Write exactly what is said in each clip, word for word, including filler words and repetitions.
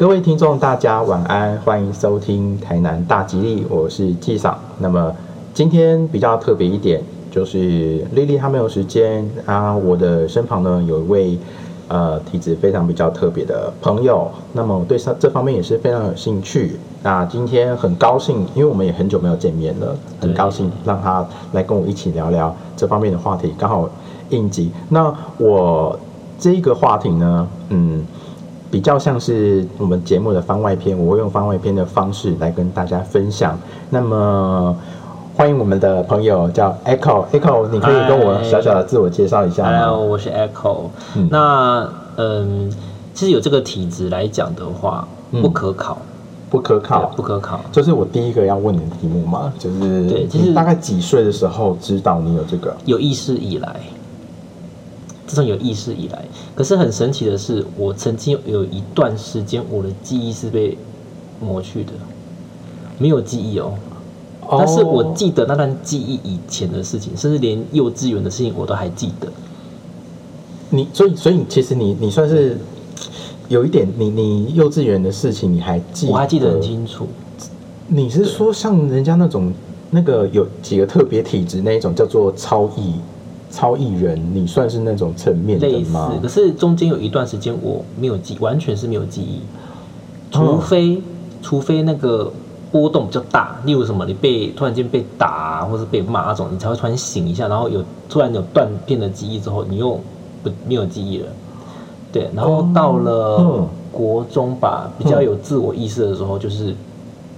各位听众大家晚安，欢迎收听台南大吉利，我是纪赏。那么今天比较特别一点，就是莉莉她没有时间啊，我的身旁呢有一位呃体质非常比较特别的朋友，那么我对这方面也是非常有兴趣。那今天很高兴，因为我们也很久没有见面了，很高兴让她来跟我一起聊聊这方面的话题，刚好应急。那我这一个话题呢，嗯。比较像是我们节目的番外篇，我会用番外篇的方式来跟大家分享。那么，欢迎我们的朋友叫 Echo，Echo， Echo, 你可以跟我小小的自我介绍一下吗？ Hello， 我是 Echo、嗯。那嗯，其实有这个体质来讲的话，不可考，嗯、不可考，不可考。就是我第一个要问你的题目嘛，就是对，就是你大概几岁的时候知道你有这个？有意识以来。自从有意识以来，可是很神奇的是，我曾经有一段时间，我的记忆是被抹去的，没有记忆哦。Oh. 但是我记得那段记忆以前的事情，甚至连幼稚园的事情我都还记得。你所以所以其实你你算是有一点，你你幼稚园的事情你还记得，我还记得很清楚。你是说像人家那种那个有几个特别体质那一种叫做超忆？超艺人，你算是那种层面的吗？类似，可是中间有一段时间我没有记，完全是没有记忆，除非、嗯、除非那个波动比较大，例如什么你被突然间被打或是被骂那种，你才会突然醒一下，然后有突然有断片的记忆之后，你又不没有记忆了。对，然后到了国中吧，嗯、比较有自我意识的时候，就是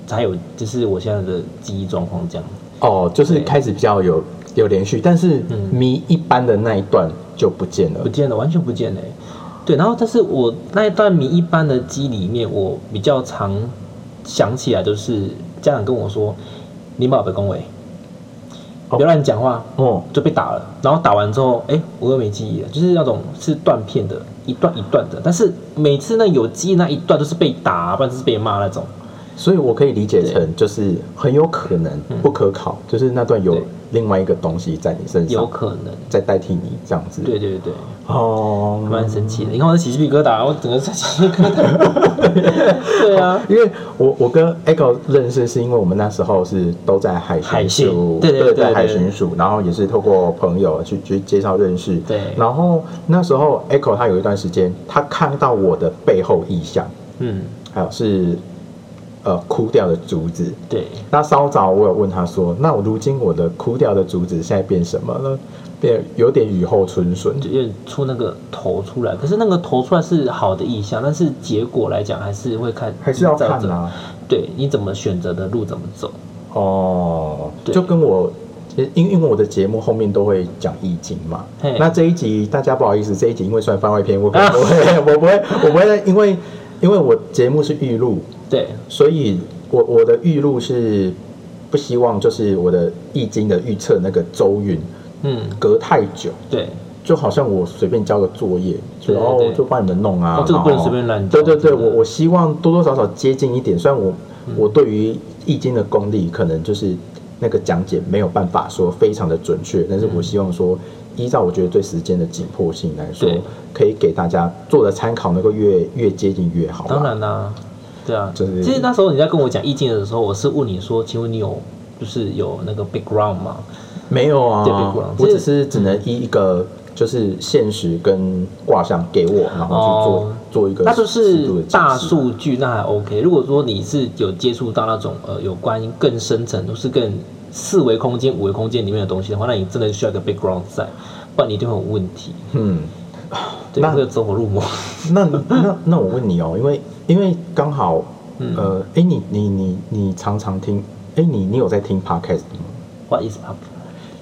才有，就是我现在的记忆状况这样。哦，就是开始比较有。有连续，但是迷一般的那一段就不见了，不见了，完全不见了。对，然后但是我那一段迷一般的记忆里面，我比较常想起来就是家长跟我说：“你不要被恭维，不要乱讲话。”哦，就被打了。然后打完之后，哎，我又没记忆了，就是那种是断片的，一段一段的。但是每次呢有记忆那一段都是被打，不然就是被骂那种。所以我可以理解成就是很有可能不可考，嗯、就是那段有另外一个东西在你身上，有可能在代替你这样子。对对对，哦，蛮神奇的。你看我的起鸡皮疙瘩，我整个起鸡皮疙瘩。对啊，因为我我跟 Echo 认识是因为我们那时候是都在海巡署，对对对，海巡署，然后也是透过朋友去去介绍认识。对，然后那时候 Echo 他有一段时间，他看到我的背后意象，嗯，还有是。呃，枯掉的竹子。对。那稍早我有问他说，那我如今我的枯掉的竹子现在变什么了？变有点雨后春笋，就有出那个头出来。可是那个头出来是好的意象，但是结果来讲还是会看，还是要看啊。对，你怎么选择的路怎么走？哦，就跟我。因因为我的节目后面都会讲易经嘛，那这一集大家不好意思，这一集因为算番外篇，我不会，我不会，我不会，因为因为我节目是预录。对，所以我我的预录是不希望就是我的易经的预测那个周运，嗯，隔太久。对，就好像我随便交个作业，然后就帮你们弄啊，哦、这个不能随便乱交。对对对，我我希望多多少少接近一点，虽然我、嗯、我对于易经的功力可能就是那个讲解没有办法说非常的准确，但是我希望说。嗯依照我觉得对时间的紧迫性来说，可以给大家做的参考能够越越接近越好。当然啦、啊，对啊、就是，其实那时候你在跟我讲易经的时候，我是问你说，请问你有就是有那个 background 吗？没有啊，对 background， 我只是只能依一个就是现实跟卦象给我，然后去做、哦、做一个那就是大数据，那还 OK。如果说你是有接触到那种呃有关于更深层，都是更。四维空间、五维空间里面的东西的话，那你真的需要一个 background 在，不然你一定会有问题。嗯，对，那个走火入魔。那那那我问你哦，因为因为刚好，嗯、呃，哎、欸，你你你你常常听，哎、欸，你你有在听 podcast 吗 ？What is up？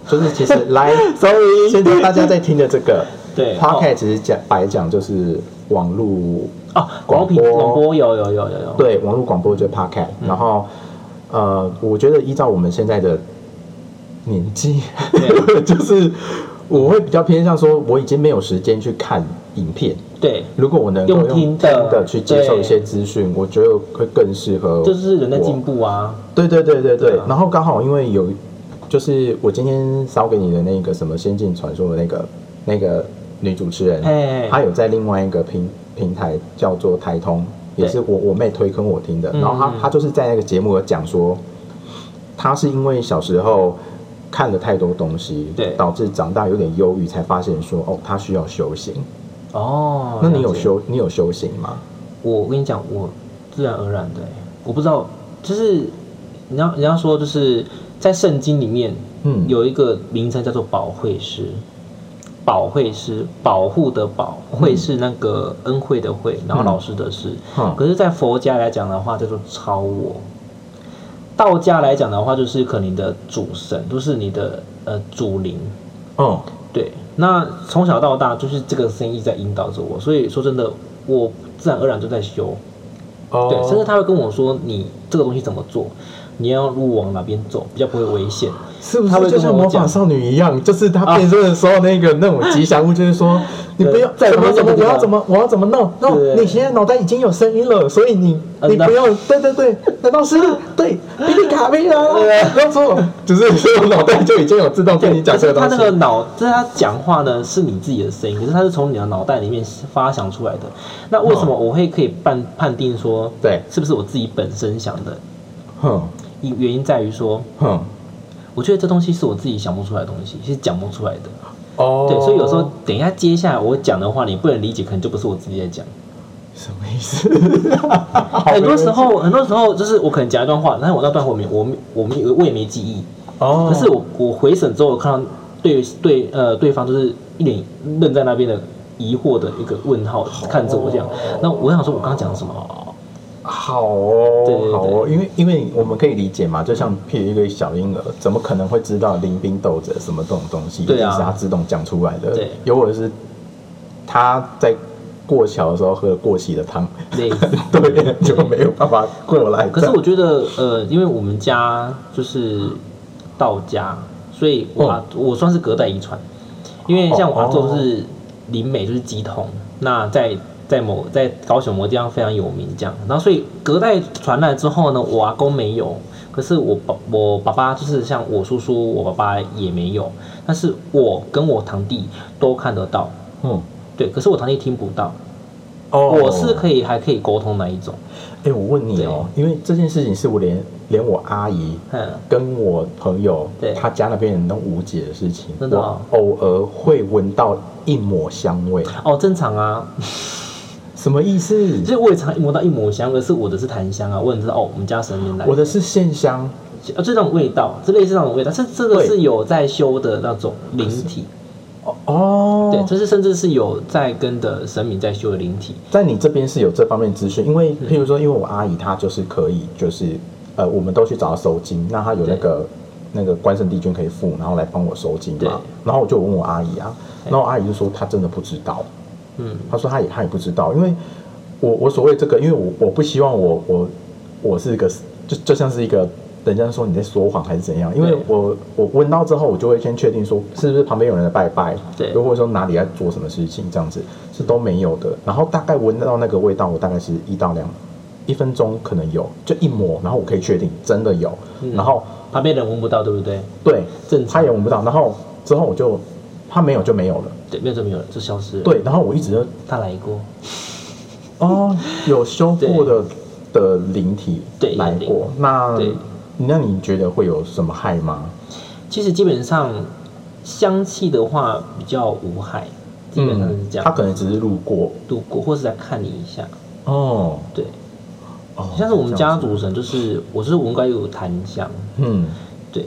就是其实来 ，sorry， 现在大家在听的这个对 podcast 其实讲白讲就是网络哦，广播广播有有有有有对网络广播就是 podcast，、嗯、然后。呃，我觉得依照我们现在的年纪，就是我会比较偏向说，我已经没有时间去看影片。对，如果我能够用听的去接受一些资讯，我觉得会更适合。就是人在进步啊。对对对对 对, 对、啊。然后刚好因为有，就是我今天烧给你的那个什么《仙境传说》的那个那个女主持人，她有在另外一个平平台叫做台通。也是我我妹推坑我听的。然后她她就是在那个节目有讲说，她是因为小时候看了太多东西，对，导致长大有点忧郁，才发现说哦，她需要修行。哦，那你有修你有修行吗？我跟你讲，我自然而然的，我不知道，就是你要你要说就是在圣经里面，嗯，有一个名称叫做保惠师。保惠师，保护的保，惠是那个恩惠的惠，然后老师的师。嗯嗯、可是，在佛家来讲的话，叫做超我；道家来讲的话，就是可能你的主神，就是你的呃主灵。哦，对。那从小到大，就是这个声音在引导着我，所以说真的，我自然而然就在修。哦，对，甚至他会跟我说：“你这个东西怎么做？”你要路往哪边走比较不会危险，是不是就像魔法少女一样，就是她变身的时候那个、啊、那种吉祥物，就是说你不要怎么怎么我要怎么我要怎么弄，然后你现在脑袋已经有声音了，所以你你不用、嗯、对对对，难道是对比利卡梅拉然后就是我脑袋就已经有自动跟你讲这个东西。他那个脑就是他讲话呢是你自己的声音，可是他是从你的脑袋里面发想出来的。那为什么我会可以判判定说对是不是我自己本身想的？哼。原因在于说，嗯，我觉得这东西是我自己想不出来的东西，是讲不出来的。哦，对，所以有时候等一下接下来我讲的话，你不能理解，可能就不是我自己在讲。什么意思？很多时候，很多时候就是我可能讲一段话，但是我那段话我没我我我也没记忆。哦，可是我我回审之后，我看到对对呃对方就是一脸愣在那边的疑惑的一个问号看着我这样，那我想说，我刚刚讲什么？好哦，对对对好哦，因为因为我们可以理解嘛，就像譬如一个小婴儿，怎么可能会知道临兵斗者什么这种东西？对啊，是他自动讲出来的。对，有我是他在过桥的时候喝过期的汤，对，对，就没有办法过来。可是我觉得，呃，因为我们家就是道家，所以我、嗯、我算是隔代遗传，因为像我阿祖是林美，就是乩童，那在。在某在高雄某地方非常有名，这样，然后所以隔代传来之后呢，我阿公没有，可是我爸我爸爸就是像我叔叔，我爸爸也没有，但是我跟我堂弟都看得到，嗯，对，可是我堂弟听不到，哦，我是可以还可以沟通那一种。哎，我问你哦，因为这件事情是我连连我阿姨跟我朋友他家那边人都无解的事情，真的、哦，我偶尔会闻到一抹香味，哦，正常啊。什么意思？就是我也常闻到一抹香，可是我的是檀香啊，我很知道哦，我们家神明来。我的是线香，啊，这种味道，这类似那种味道，这这个是有在修的那种灵体。哦，对，就是甚至是有在跟的神明在修的灵体。在你这边是有这方面资讯，因为譬如说，因为我阿姨她就是可以，就是呃，我们都去找她收金，那她有那个那个关圣帝君可以付，然后来帮我收金嘛。然后我就问我阿姨啊，然后我阿姨就说她真的不知道。嗯，他说他也他也不知道，因为我我所谓这个，因为我我不希望我我我是一个就就像是一个人家说你在说谎还是怎样，因为我我闻到之后，我就会先确定说是不是旁边有人在拜拜，对，或者说哪里在做什么事情，这样子是都没有的。然后大概闻到那个味道，我大概是一到两一分钟可能有，就一抹，然后我可以确定真的有，嗯、然后旁边人闻不到，对不对？对，正常他也闻不到，然后之后我就。他没有就没有了，对，没有就没有了，就消失了。对，然后我一直就他来过，哦，有修过的的灵体来过。那那你觉得会有什么害吗？其实基本上香气的话比较无害，基本上是这样。嗯、他可能只是路过，路过或是来看你一下。哦，对，哦，像是我们家主神就是，我就是闻到有檀香，嗯，对。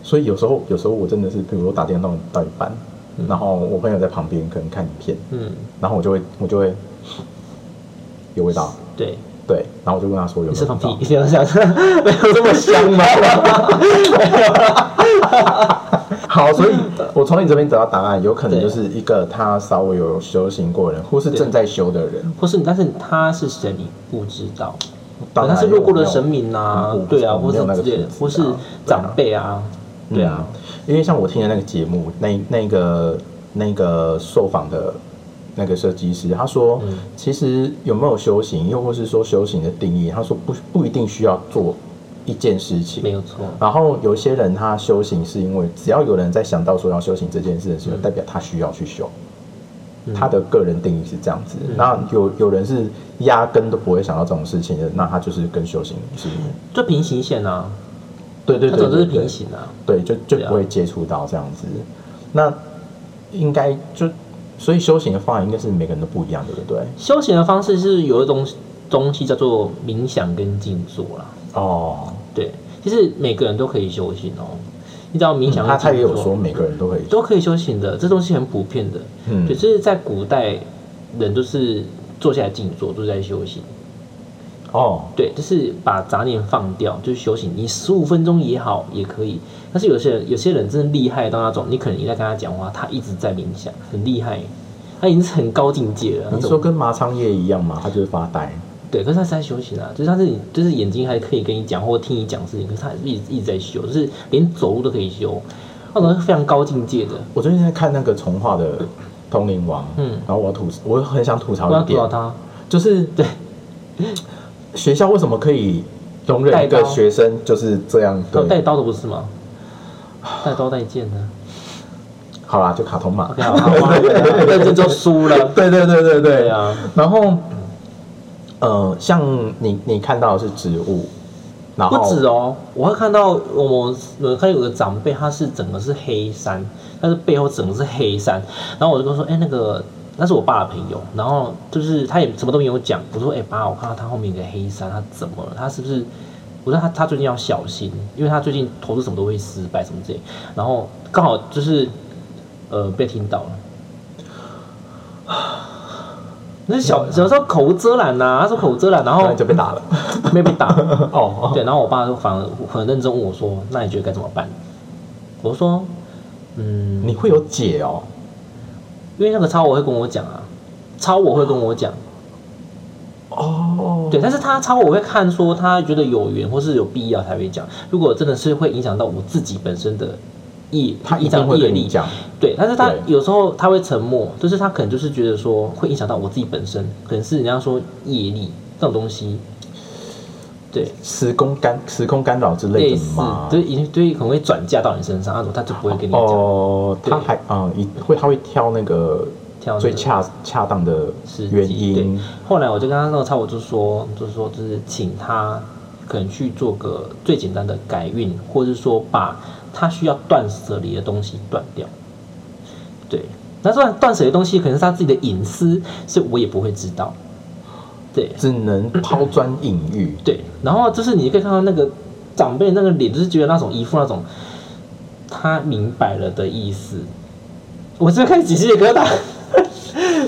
所以有时候，有时候我真的是，比如我打电动到一半，嗯、然后我朋友在旁边可能看影片，嗯，然后我就会，我就会有味道，对对，然后我就问他说有没有？你是放屁？你要想没有这么香吗？好，所以我从你这边得到答案，有可能就是一个他稍微有修行过的人，或是正在修的人，或是你，但是他是谁你不知道。当然他是路过的神明啊，嗯、对啊，或是之类的，或是长辈啊。对啊、嗯，因为像我听的那个节目，那那个那个受访的那个设计师，他说，嗯、其实有没有修行，又或是说修行的定义，他说不不一定需要做一件事情，没有错。然后有些人他修行是因为，只要有人在想到说要修行这件事的时候，嗯、代表他需要去修。他的个人定义是这样子。嗯、那有有人是压根都不会想到这种事情的，那他就是跟修行是就平行线啊。对对对，总之是平行啊。对，就就不会接触到这样子。那应该就所以修行的方法应该是每个人都不一样的，对不对？修行的方式是有一种东西叫做冥想跟静坐啦。哦，对，其实每个人都可以修行哦。你知道冥想、嗯，他他也有说每个人都可以都可以修行的，这东西很普遍的。嗯，只是在古代人都是坐下来静坐，都在修行。哦，对，就是把杂念放掉，就是修行。你十五分钟也好，也可以。但是有些人有些人真的厉害到那种，你可能一在跟他讲话，他一直在冥想，很厉害，他已经是很高境界了。你说跟麻仓叶一样嘛？他就是发呆。对，可是他是在修行啊，就是他是就是眼睛还可以跟你讲或听你讲事情，可是他一直一直在修，就是连走路都可以修，那种是非常高境界的。我最近在看那个重画的《通灵王》，嗯，然后我吐，我很想吐槽一点，吐槽他就是对学校为什么可以容忍一个学生就是这样对带刀的不是吗？带刀带剑呢？好啦，就卡通嘛， okay, 好好好对，这就输了。对对对对对，对啊，然后。呃，像你你看到的是植物，然后不止哦，我会看到我我看有个长辈，他是整个是黑山，但是背后整个是黑山，然后我就跟他说，哎、欸，那个那是我爸的朋友，然后就是他也什么都没有讲，我说，哎、欸、爸，我看到他后面有个黑山，他怎么了？他是不是？我说他他最近要小心，因为他最近投资什么都会失败什么之类，然后刚好就是呃被听到了。那小小时候口无遮拦呐，他说口无遮拦，然后就被打了，没被打。哦，对，然后我爸就反而很认真问我说：“那你觉得该怎么办？”我说：“嗯，你会有解哦，因为那个超我会跟我讲啊，超我会跟我讲。哦，对，但是他超我会看说他觉得有缘或是有必要才会讲，如果真的是会影响到我自己本身的。”他一定会跟你讲，对，但是他有时候他会沉默，就是他可能就是觉得说会影响到我自己本身，可能是人家说业力这种东西，对，时空干时空干扰之类的嘛，对，对，可能会转嫁到你身上，那种他就不会跟你讲。哦，他还嗯，会他会挑那个挑最恰恰当的原因。后来我就跟他那个差，我就说，就是说，就是请他可能去做个最简单的改运，或者说把。他需要断舍离的东西断掉，对，那断断舍离的东西可能是他自己的隐私，所以我也不会知道，对，只能抛砖引玉，对。然后就是你可以看到那个长辈那个脸，就是觉得那种一副那种他明白了的意思。我是看几集疙瘩，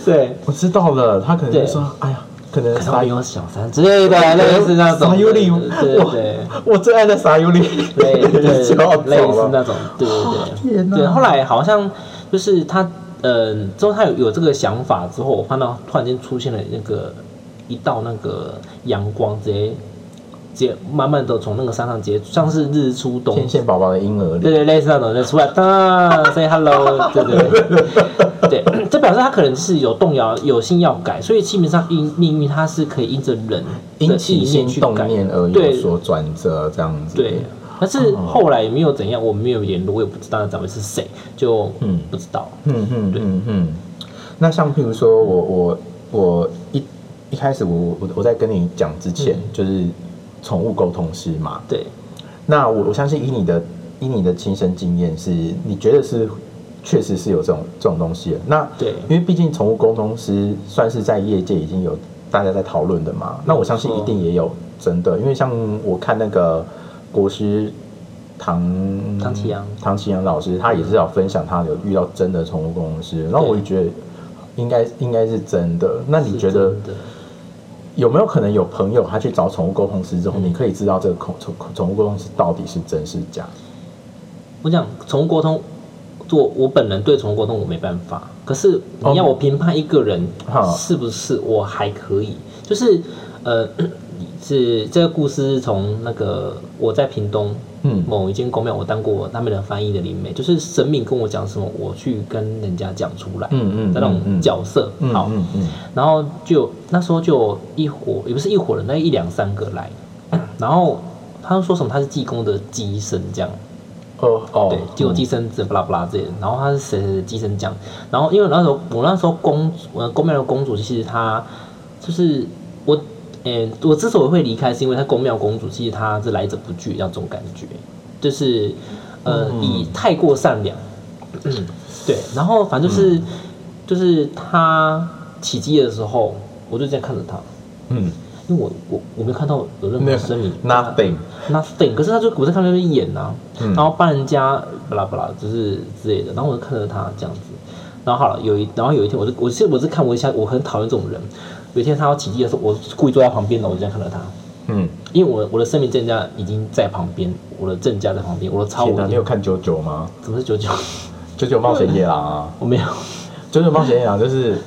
对，我知道了，他可能就说，哎呀。可能撒有小三之类的，类似那种。撒尤里，我我最爱的撒尤里，对对，类似那种，对对对。对，后来好像就是他，呃，之后他有有这个想法之后，我看到突然间出现了那个一道那个阳光，直接直接慢慢的从那个山上直接像是日出东。天线宝宝的婴儿，对对，类似那种就出来，哒 ，say hello， 对对对。这表示他可能是有动摇、有心要改，所以基本上命命运它是可以因着人的意念去改，而有所转折这样子。对，但是后来没有怎样，我没有联络，我也不知道那长辈是谁，就不知道。嗯嗯嗯嗯。那像譬如说我我我一一开始我我我在跟你讲之前，嗯、就是宠物沟通师嘛。对。那我我相信以你的以你的亲身经验是，你觉得是？确实是有这种这种东西的，那对，因为毕竟宠物沟通师算是在业界已经有大家在讨论的嘛，那我相信一定也有真的，因为像我看那个国师唐唐启阳唐启阳老师，他也是有分享他有遇到真的宠物沟通师，那我也觉得应该应该是真的。那你觉得有没有可能有朋友他去找宠物沟通师之后，嗯、你可以知道这个宠宠物沟通师到底是真是假？我讲宠物沟通。我我本人对宠物沟通我没办法，可是你要我评判一个人是不是我还可以，就是呃，是这个故事是从那个我在屏东某一间公庙，我当过他们的翻译的灵媒，就是神明跟我讲什么，我去跟人家讲出来，嗯嗯，那种角色，好，然后就那时候就有一伙也不是一伙人，那一两三个来，然后他说什么他是济公的乩身这样。哦哦，对，就有寄生子，巴拉巴拉这些。然后他是谁谁寄生讲，然后因为那时候我那时候公呃公庙的公主，其实她就是我，诶、欸，我之所以会离开，是因为她公庙公主其实她是来者不拒，那种感觉，就是呃、嗯、以太过善良，嗯，对。然后反正就是、嗯、就是她起乩的时候，我就这样看着她，嗯。因为我我我没有看到有任何声明 ，nothing nothing。可是他就我在看他们演啊、嗯，然后帮人家巴拉巴拉就是之类的，然后我就看着他这样子，然后好了有一然后有一天我就我是我是看我一下我很讨厌这种人，有一天他要起乩的时候，我故意坐在旁边的，我就这样看着他，嗯，因为我我的生命正驾已经在旁边，我的正驾在旁边，我的超我。你有看九九吗？怎么是九九？九九冒险野狼啊！我没有。九九冒险野狼就是。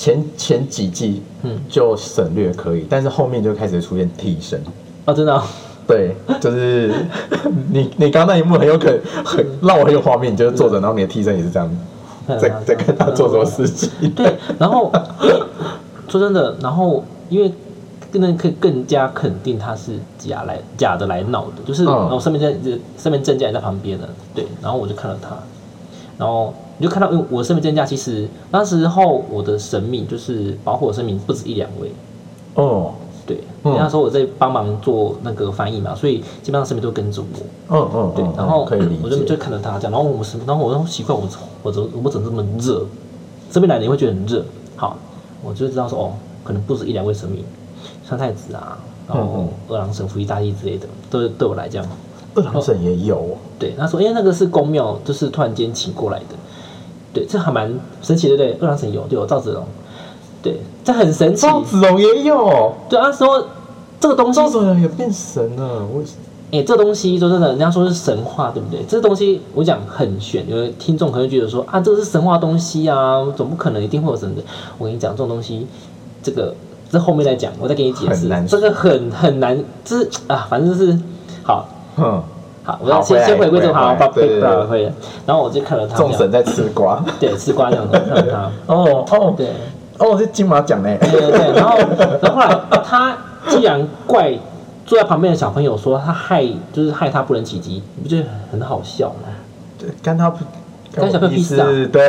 前前几季就省略可以、嗯，但是后面就开始出现替身啊，真的、哦，对，就是你你刚刚那一幕很有可能很让我很有画面，你就是坐着，然后你的替身也是这样，在在看他做什么事情。对，然后说真的，然后因为更可以更加肯定他是假来假的来闹的，就是、嗯、然后身边在身边证件也在旁边了，对，然后我就看了他，然后。你就看到，因为我生命增加，其实那时候我的神明就是保护我生命不止一两位。哦，对，嗯、那时候我在帮忙做那个翻译嘛，所以基本上神明都跟着我。嗯嗯，对，然后我就就看着他这样，然后我神，然后我然后奇怪，我我怎我怎么这么热？这边来的你会觉得很热。好，我就知道说哦，可能不止一两位神明，三太子啊，然后二郎神、伏羲大帝之类的，都对我来讲，二郎神也有、哦。对，他说因为那个是宫庙，就是突然间请过来的。对，这还蛮神奇的，对不对？二郎神有，对，有赵子龙，对，这很神奇。赵子龙也有，对，那时候这个东西，赵子龙也变神了。我，哎、欸，这东西说真的，人家说是神话，对不对？这东西我讲很玄，因为听众可能会觉得说啊，这是神话东西啊，总不可能一定会有神的。我跟你讲，这种东西，这个这后面再讲，我再给你解释。这个很很难，就是啊，反正就是好，嗯。好，我要先先回归正好，把被拉回来。然后我就看了他，众神在吃瓜，对，吃瓜这样子。看他，哦哦，对，哦是金马奖嘞。对对对，然后然后后来他既然怪坐在旁边的小朋友说他害，就是害他不能起乩，你不觉得很好笑吗？对，干他，干小朋友屁事啊！对，对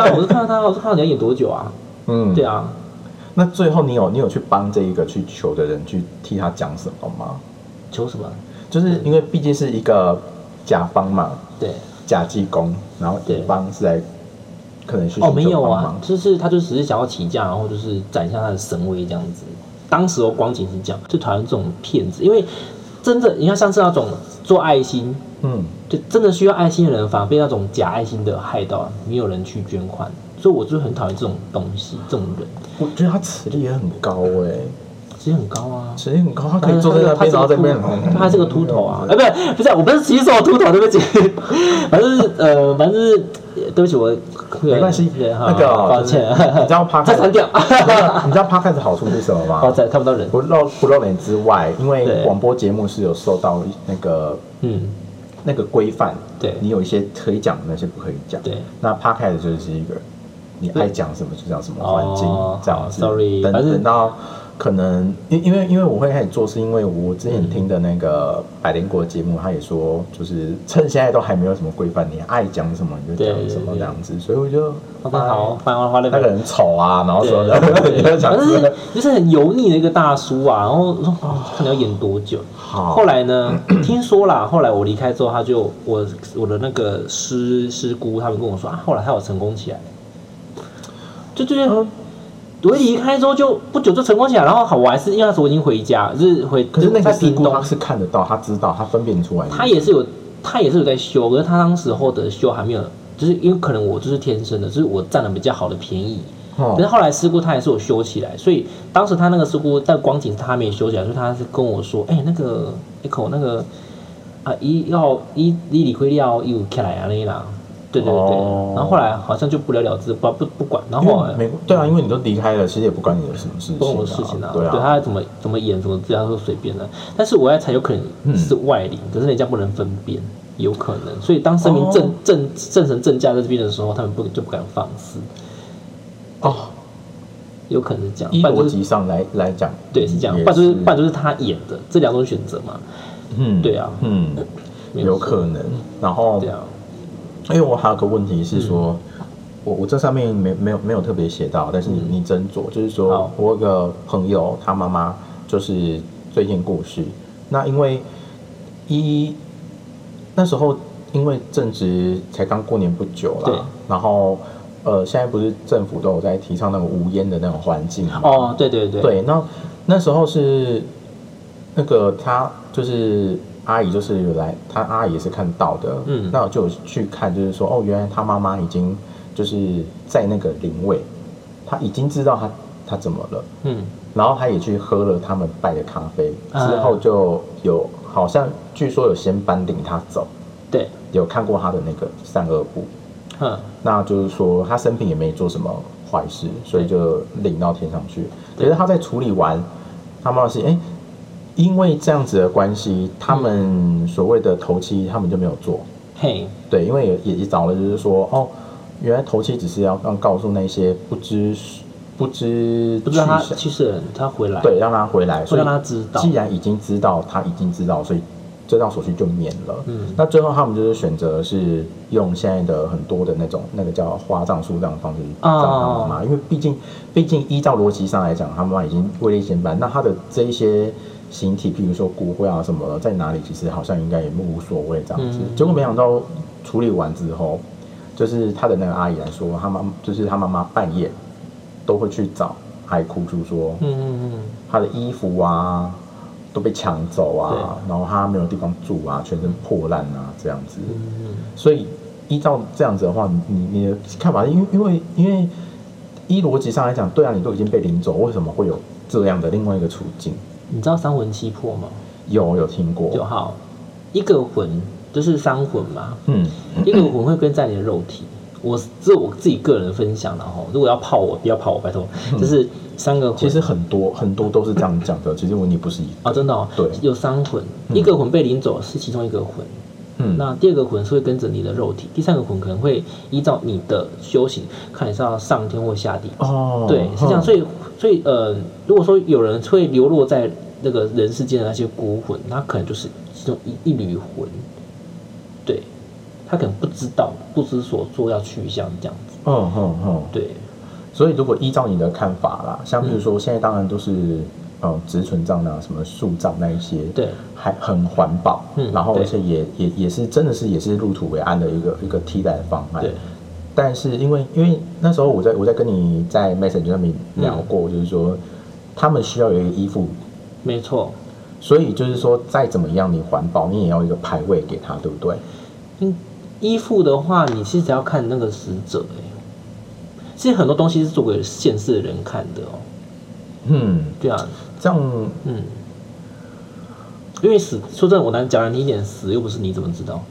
啊，我就看到他，我就看到你要演多久啊？嗯，对啊。那最后你有你有去帮这一个去求的人去替他讲什么吗？求什么？就是因为毕竟是一个甲方嘛，对，甲济公，然后乙方是来可能去哦，没有啊，就是他就只是想要起价，然后就是展现他的神威这样子。当时我光景是这样，就讨厌这种骗子，因为真的你看像是那种做爱心，嗯，就真的需要爱心的人，反而被那种假爱心的害到，没有人去捐款，所以我就很讨厌这种东西，这种人。我觉得他磁力也很高哎、欸。其实很高啊，其实很高，他可以坐在那边，然后在那边，他是个秃头啊，哎、嗯，不是，不是，我不是骑手秃头，对不起，反正是呃，反正是，对不起，我没关系，那个、哦、抱歉，你知道趴开始，你知道趴开始好处是什么吗？看不到人，不露不露脸之外，因为广播节目是有受到那个嗯那个规范，对你有一些可以讲的，那些不可以讲，对，那趴开始就是一个你爱讲什么就讲什么，环境、哦、这样子 ，sorry， 等等到。可能因为因为我会开始做，是因为我之前听的那个百灵果节目，他也说，就是趁现在都还没有什么规范，你爱讲什么你就讲什么这样子，所以我就好，那个人丑啊，然后说，反正是就是很油腻的一个大叔啊，然后说看你要演多久。后来呢，听说啦，后来我离开之后，他就我我的那个师师姑他们跟我说啊，后来他有成功起来，就就。嗯我离开之后就不久就成功起来，然后好，我还是因为那时候我已经回家，就是回。可是那个评估他是看得到，他知道，他分辨出来。他也是有，他也是有在修，可是他当时候的修还没有，就是因为可能我就是天生的，就是我占了比较好的便宜。哦。可是后来师姑他也是有修起来，所以当时他那个师姑在光景他还没修起来，所以他是跟我说：“哎、欸，那个 Echo 那个啊，一要一一理亏要又起来啊那啦。”对对对、哦，然后后来好像就不了了之，不不不管，然后对啊，因为你都离开了，其实也不管你有什么事情、啊，不管我事情啊，对啊，对他怎么怎么演怎么这样都随便了、啊。但是我在猜有可能是外灵、嗯，可是人家不能分辨，有可能。所以当神明正、哦、正正神正驾在这边的时候，他们不就不敢放肆。哦，有可能是这样。以逻辑上来来讲，对是这样，不然就是不然就是他演的，这两种选择嘛。嗯，对啊，嗯。有可能。然后，因为我还有个问题是说，嗯、我我这上面没没有没有特别写到，但是你、嗯、你斟酌，就是说我有个朋友，他妈妈就是最近过世，那因为一那时候因为正值才刚过年不久啦，然后。呃，现在不是政府都有在提倡那个无烟的那种环境吗？哦，对对对。对，那那时候是那个他就是阿姨，就是有来，他阿姨是看到的，嗯，那我就去看，就是说，哦，原来他妈妈已经就是在那个灵位，他已经知道他他怎么了，嗯，然后他也去喝了他们拜的咖啡，之后就有、嗯、好像据说有先班领他走，对，有看过他的那个善恶簿。嗯，那就是说他生平也没做什么坏事，所以就领到天上去。可是他在处理完，他妈妈是哎、欸，因为这样子的关系，他们所谓的头七他们就没有做。嘿，对，因为也也找了，就是说哦，原来头七只是要让告诉那些不知不知不知道他去世人，他回来，对，让他回来，所以让他知道。既然已经知道，他已经知道，所以。这道手续就免了、嗯、那最后他们就是选择是用现在的很多的那种那个叫花葬树葬的方式葬他妈妈，因为毕竟毕竟依照逻辑上来讲，他妈妈已经位列仙班，那他的这一些形体譬如说骨灰啊什么的在哪里其实好像应该也无所谓这样子、嗯、结果没想到处理完之后，就是他的那个阿姨来说，他妈就是他妈妈半夜都会去找，还哭出说嗯嗯嗯他的衣服啊都被抢走啊，然后他没有地方住啊，全身破烂啊，这样子。嗯、所以依照这样子的话，你你的看法，因为因为因为依逻辑上来讲，对啊，你都已经被领走，为什么会有这样的另外一个处境？你知道三魂七魄吗？有有听过。就好，一个魂就是三魂嘛，嗯，一个魂会跟在你的肉体。我这是我自己个人的分享，然后如果要泡我，不要泡我，拜托。就是三个魂，其实很多很多都是这样讲的。其实我你不是一个、哦、真的、哦，对，有三魂、嗯，一个魂被领走是其中一个魂，嗯，那第二个魂是会跟着你的肉体，第三个魂可能会依照你的修行，看你是要上天或下地。哦，对，是这样。所以所以呃，如果说有人会流落在那个人世间的那些孤魂，他可能就是其中一一缕魂，对。他可能不知道、不知所措，要去向这样子。嗯嗯嗯，对。所以，如果依照你的看法啦，像比如说，现在当然都是呃，直存葬啊、什么树葬那一些，对，还很环保。嗯、然后，而且也也也是真的是也是入土为安的一个一个替代方案。对。但是，因为因为那时候我在我在跟你在 Messenger 上面聊过，嗯、就是说他们需要有一个依附。没错。所以就是说，再怎么样你环保，你也要一个牌位给他，对不对？嗯。依附的话，你其实要看那个死者、欸、其实很多东西是做给现世的人看的哦、喔。嗯，对啊，这样，嗯，因为死，说真的，我难讲你一点，死又不是你怎么知道？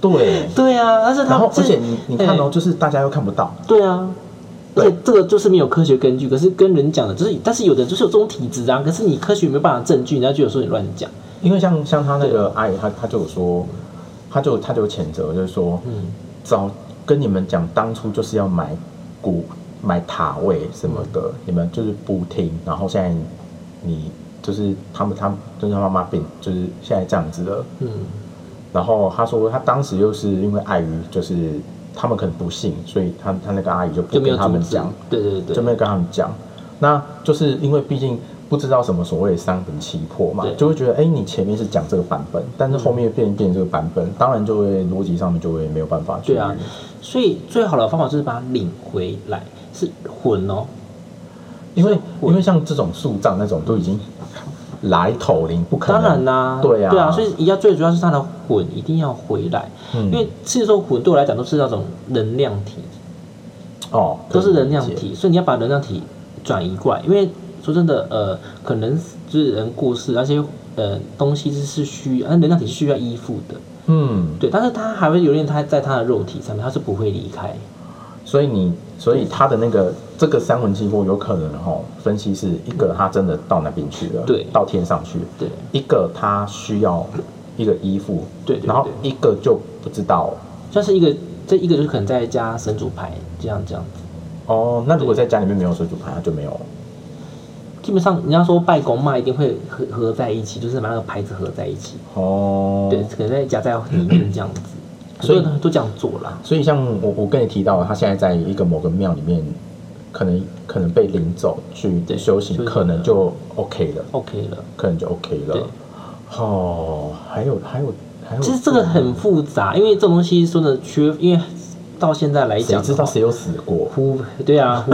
对，对啊，但是他，然后而且你你看哦、喔欸，就是大家又看不到。对啊，對，而且这个就是没有科学根据，可是跟人讲的，就是但是有的人就是有这种体质啊，可是你科学没有办法证据，人家就有说你乱讲。因为像像他那个阿姨，他他就有说。他就他就谴责，就是说，嗯，早跟你们讲，当初就是要买股、买塔位什么的，嗯、你们就是不听。然后现在你就是他们，他就是他妈妈病，就是现在这样子了。嗯。然后他说，他当时又是因为碍于，就是他们可能不信，所以他他那个阿姨就不跟他们讲，对对对，就没有跟他们讲。那就是因为毕竟。不知道什么所谓三魂七魄嘛，就会觉得哎、欸，你前面是讲这个版本，但是后面变变这个版本，当然就会逻辑上面就会没有办法去。对啊，所以最好的方法就是把它领回来，是魂哦。因为因为像这种树葬那种都已经来头灵，不可能。当然啦、啊，对啊，对啊，所以一要最主要是它的魂一定要回来，嗯、因为其实说魂对我来讲都是那种能量体，哦，都是能量体，所以你要把能量体转移过来，因为。说真的，呃，可能就是人过世，那些呃东西是需要，能量体是需要依附的，嗯，对。但是他还会留恋他在他的肉体上面，他是不会离开。所以你，所以他的那个这个三魂七魄有可能哈、哦，分析是一个他真的到那边去了，对，到天上去，对，一个他需要一个依附，对，对对对，然后一个就不知道，算是一个，这一个就是可能在家神主牌这样这样子。哦，那如果在家里面没有神主牌，他就没有。基本上人家说拜公妈一定会合合在一起，就是把那个牌子合在一起。哦，对，可能在夹在里面这样子，所以都这样做啦。所以像我我跟你提到，他现在在一个某个庙里面，可能可能被领走去修行，可能就 OK 了 ，OK 了，可能就 OK 了。哦，还有还有还有，其实这个很复杂，因为这种东西说的缺，因为。到现在来讲，谁知道谁有死过？对啊，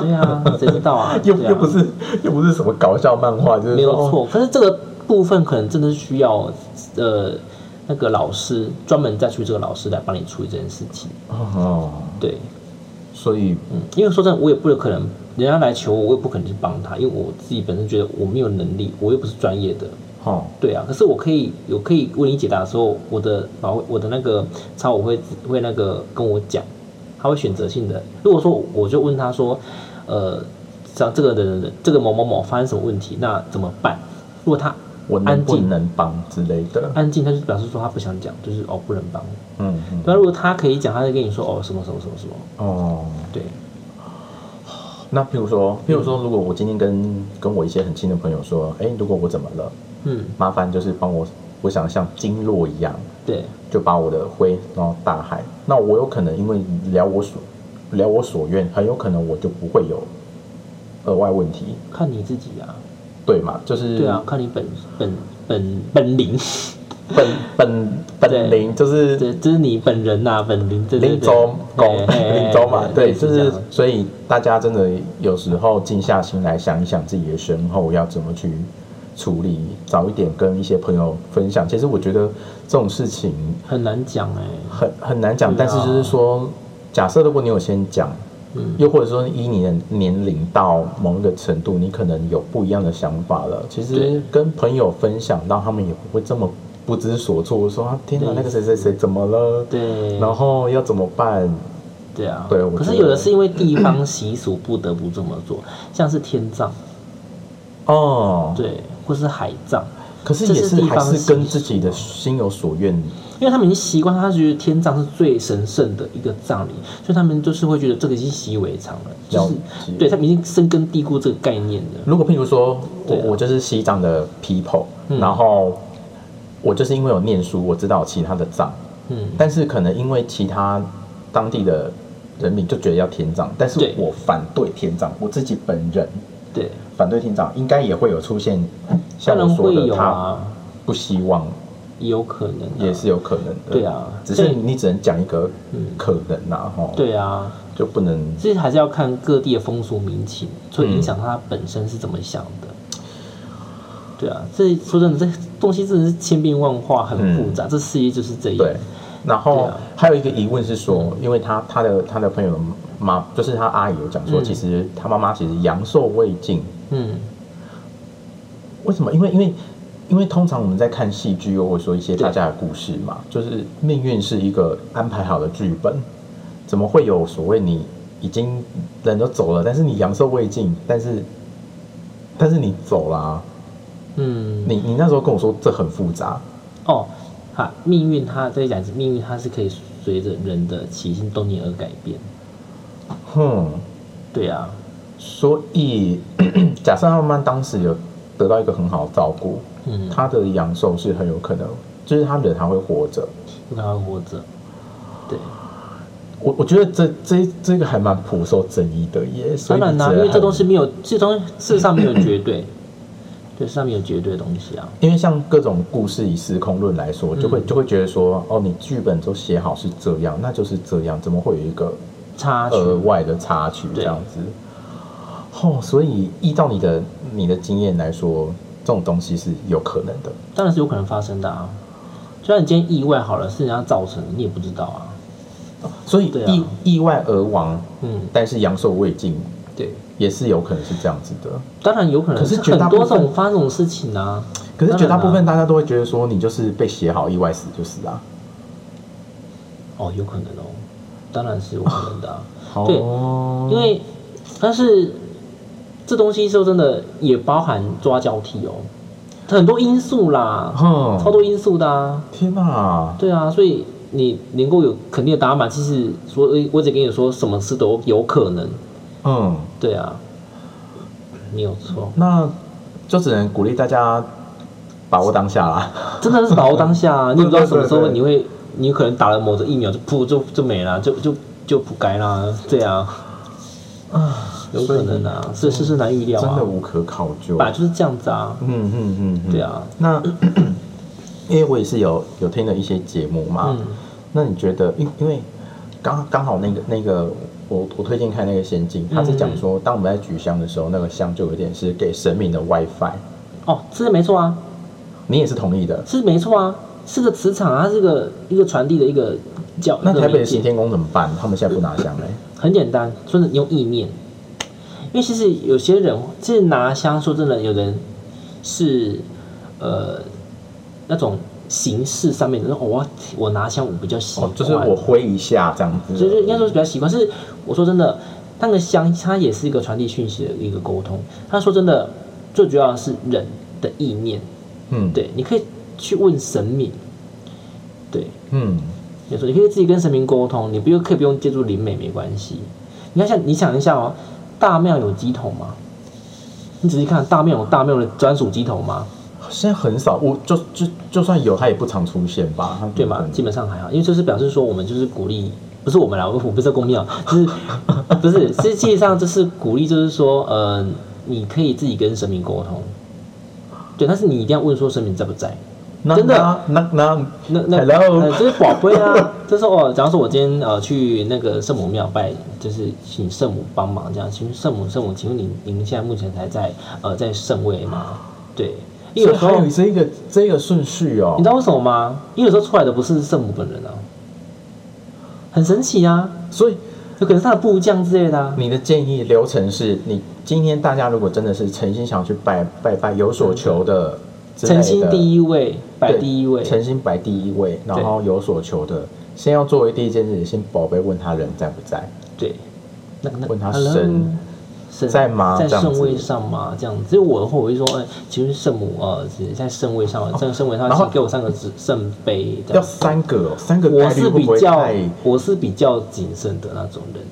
对啊，谁知道啊？又又不是又不是什么搞笑漫画，就是没有错。可是这个部分可能真的是需要呃那个老师专门再去这个老师来帮你处理这件事情。哦，对，所以嗯，因为说真的，我也不可能人家来求我，我也不可能去帮他，因为我自己本身觉得我没有能力，我又不是专业的。哦，对啊，可是我可以有可以为你解答的时候，我的我的那个超我会会那个跟我讲，他会选择性的。如果说我就问他说，呃，像这个人这个某某某发生什么问题，那怎么办？如果他我安静能帮之类的，安静他就表示说他不想讲，就是哦不能帮。嗯，那、嗯、如果他可以讲，他就跟你说哦什么什么什么什么。哦，对。那譬如说，譬如说，如果我今天跟跟我一些很亲的朋友说，哎、欸，如果我怎么了，嗯，麻烦就是帮我，我想像经络一样，对，就把我的灰然后大海，那我有可能因为聊我所聊我所愿，很有可能我就不会有额外问题。看你自己啊，对嘛，就是对啊，看你本本本本领。本本本灵就是对，就是你本人呐、啊，本灵灵州公灵州嘛，对，就是所以大家真的有时候静下心来想一想自己的身后要怎么去处理，早一点跟一些朋友分享。其实我觉得这种事情很难讲哎、欸，很很难讲、啊。但是就是说，假设如果你有先讲、嗯，又或者说依你的年龄到某一个程度，你可能有不一样的想法了。其实跟朋友分享到，他们也不会这么。不知所措，我说啊，天哪，那个谁谁谁怎么了？对，然后要怎么办？对啊，对，可是有的是因为地方习俗不得不这么做，像是天葬，哦，对，或是海葬，可是也是还是跟自己的心有所愿，因为他们已经习惯，他觉得天葬是最神圣的一个葬礼，所以他们就是会觉得这个已经习以为常了，就是对他们已经深根蒂固这个概念了。如果譬如说我、啊、我就是西藏的 people，、嗯、然后。我就是因为有念书，我知道其他的葬、嗯，但是可能因为其他当地的人民就觉得要天葬，但是我反对天葬，我自己本人对反对天葬，应该也会有出现像我说的，他不希望，也有可能、啊，也是有可能的，对啊，只是你只能讲一个可能啊，哈、嗯，对啊，就不能，其实还是要看各地的风俗民情，所以影响他本身是怎么想的。嗯对啊，这说真的，这东西真的是千变万化，很复杂。嗯、这事业就是这样。对，然后、啊、还有一个疑问是说，嗯、因为他他的他的朋友妈，就是他阿姨有讲说，嗯、其实他妈妈其实阳寿未尽。嗯，为什么？因为因为因为通常我们在看戏剧，或者说一些大家的故事嘛，就是命运是一个安排好的剧本，怎么会有所谓你已经人都走了，但是你阳寿未尽，但是但是你走了、啊。嗯，你你那时候跟我说这很复杂哦，哈，命运它在讲是命运，它是可以随着人的起心动念而改变。哼、嗯，对啊，所以假设他们当时有得到一个很好的照顾，嗯，他的阳寿是很有可能，就是他人还会活着，有可能还会活着。对，我我觉得这这这个还蛮颇受争议的耶，当然啦、啊，因为这东西没有，这东西事实上没有绝对。对，上面有绝对的东西啊。因为像各种故事以时空论来说，就会、嗯、就会觉得说，哦，你剧本都写好是这样，那就是这样，怎么会有一个插曲额外的插曲这样子？哦，所以依照你的你的经验来说，这种东西是有可能的，当然是有可能发生的啊。就算你今天意外好了，是人家造成的，你也不知道啊。所以意、啊、意外而亡，嗯，但是阳寿未尽，对。也是有可能是这样子的，当然有可能。可是很多种发生这种事情啊，可是绝大部分大家都会觉得说，你就是被写好意外死就是啊。哦，有可能哦，当然是有可能的、啊啊。对，因为但是这东西说真的也包含抓交替哦，很多因素啦，嗯、超多因素的啊。天哪、啊！对啊，所以你能够有肯定的答案嘛？其实说，我只跟你说，什么事都有可能。嗯，对啊，没有错。那就只能鼓励大家把握当下啦，真的是把握当下啊！你不知道什么时候你会，對對對對你可能打了某个疫苗就噗就就没了，就就就不该啦，对啊，啊，有可能啊，这世事难预料啊，真的无可考究，本来就是这样子啊，嗯嗯 嗯, 嗯，对啊。那因为我也是有有听了一些节目嘛、嗯，那你觉得，因因为刚刚好那个那个。我, 我推荐看那个《仙境》，他是讲说，当我们在举香的时候，那个香就有点是给神明的 WiFi。哦，是没错啊，你也是同意的，是没错啊，是个磁场啊，它是个一个传递的一个叫。那台北的行天宫怎么办？他们现在不拿香嘞、欸？很简单，真的用意念，因为其实有些人其实拿香，说真的，有人是呃那种。形式上面，哦、我我拿香我比较习惯、哦，就是我挥一下这样子，就是应该说是比较习惯。是我说真的，那个香它也是一个传递讯息的一个沟通。他说真的，最主要的是人的意念，嗯，对，你可以去问神明，对，嗯，你说你可以自己跟神明沟通，你不用可以不用借助灵媒没关系。你看像你想一下哦，大庙有鸡头吗？你仔细看，大庙有大庙的专属鸡头吗？现在很少，我就就就算有，它也不常出现吧，对嘛？基本上还好，因为就是表示说，我们就是鼓励，不是我们啦，我不是公庙，就是不是，实际上就是鼓励，就是说，呃，你可以自己跟神明沟通，对，但是你一定要问说神明在不在，真的，那那那那 ，Hello，、呃、这是宝贝啊，这是哦，假如说我今天呃去那个圣母庙拜，就是请圣母帮忙这样，请圣母圣母，请问您您现在目前才在呃在圣位吗？对。因为还有这一个这一个顺序哦，你知道为什么吗？因为有时候出来的不是圣母本人啊，很神奇啊，所以有可能是他的部将之类的、啊。你的建议流程是你今天大家如果真的是诚心想要去拜拜拜有所求的，诚心第一位，摆第一位，诚心摆第一位，然后有所求的，先要作为第一件事，先宝贝问他人在不在，对，那个、那问他神。在吗？在圣位上吗？这样子，所以我的话我会说，哎、欸，其实圣母呃在圣位上，在圣位上，请给我三个圣杯。要三个、哦，三个概率会不会太？我是比较谨慎的那种人。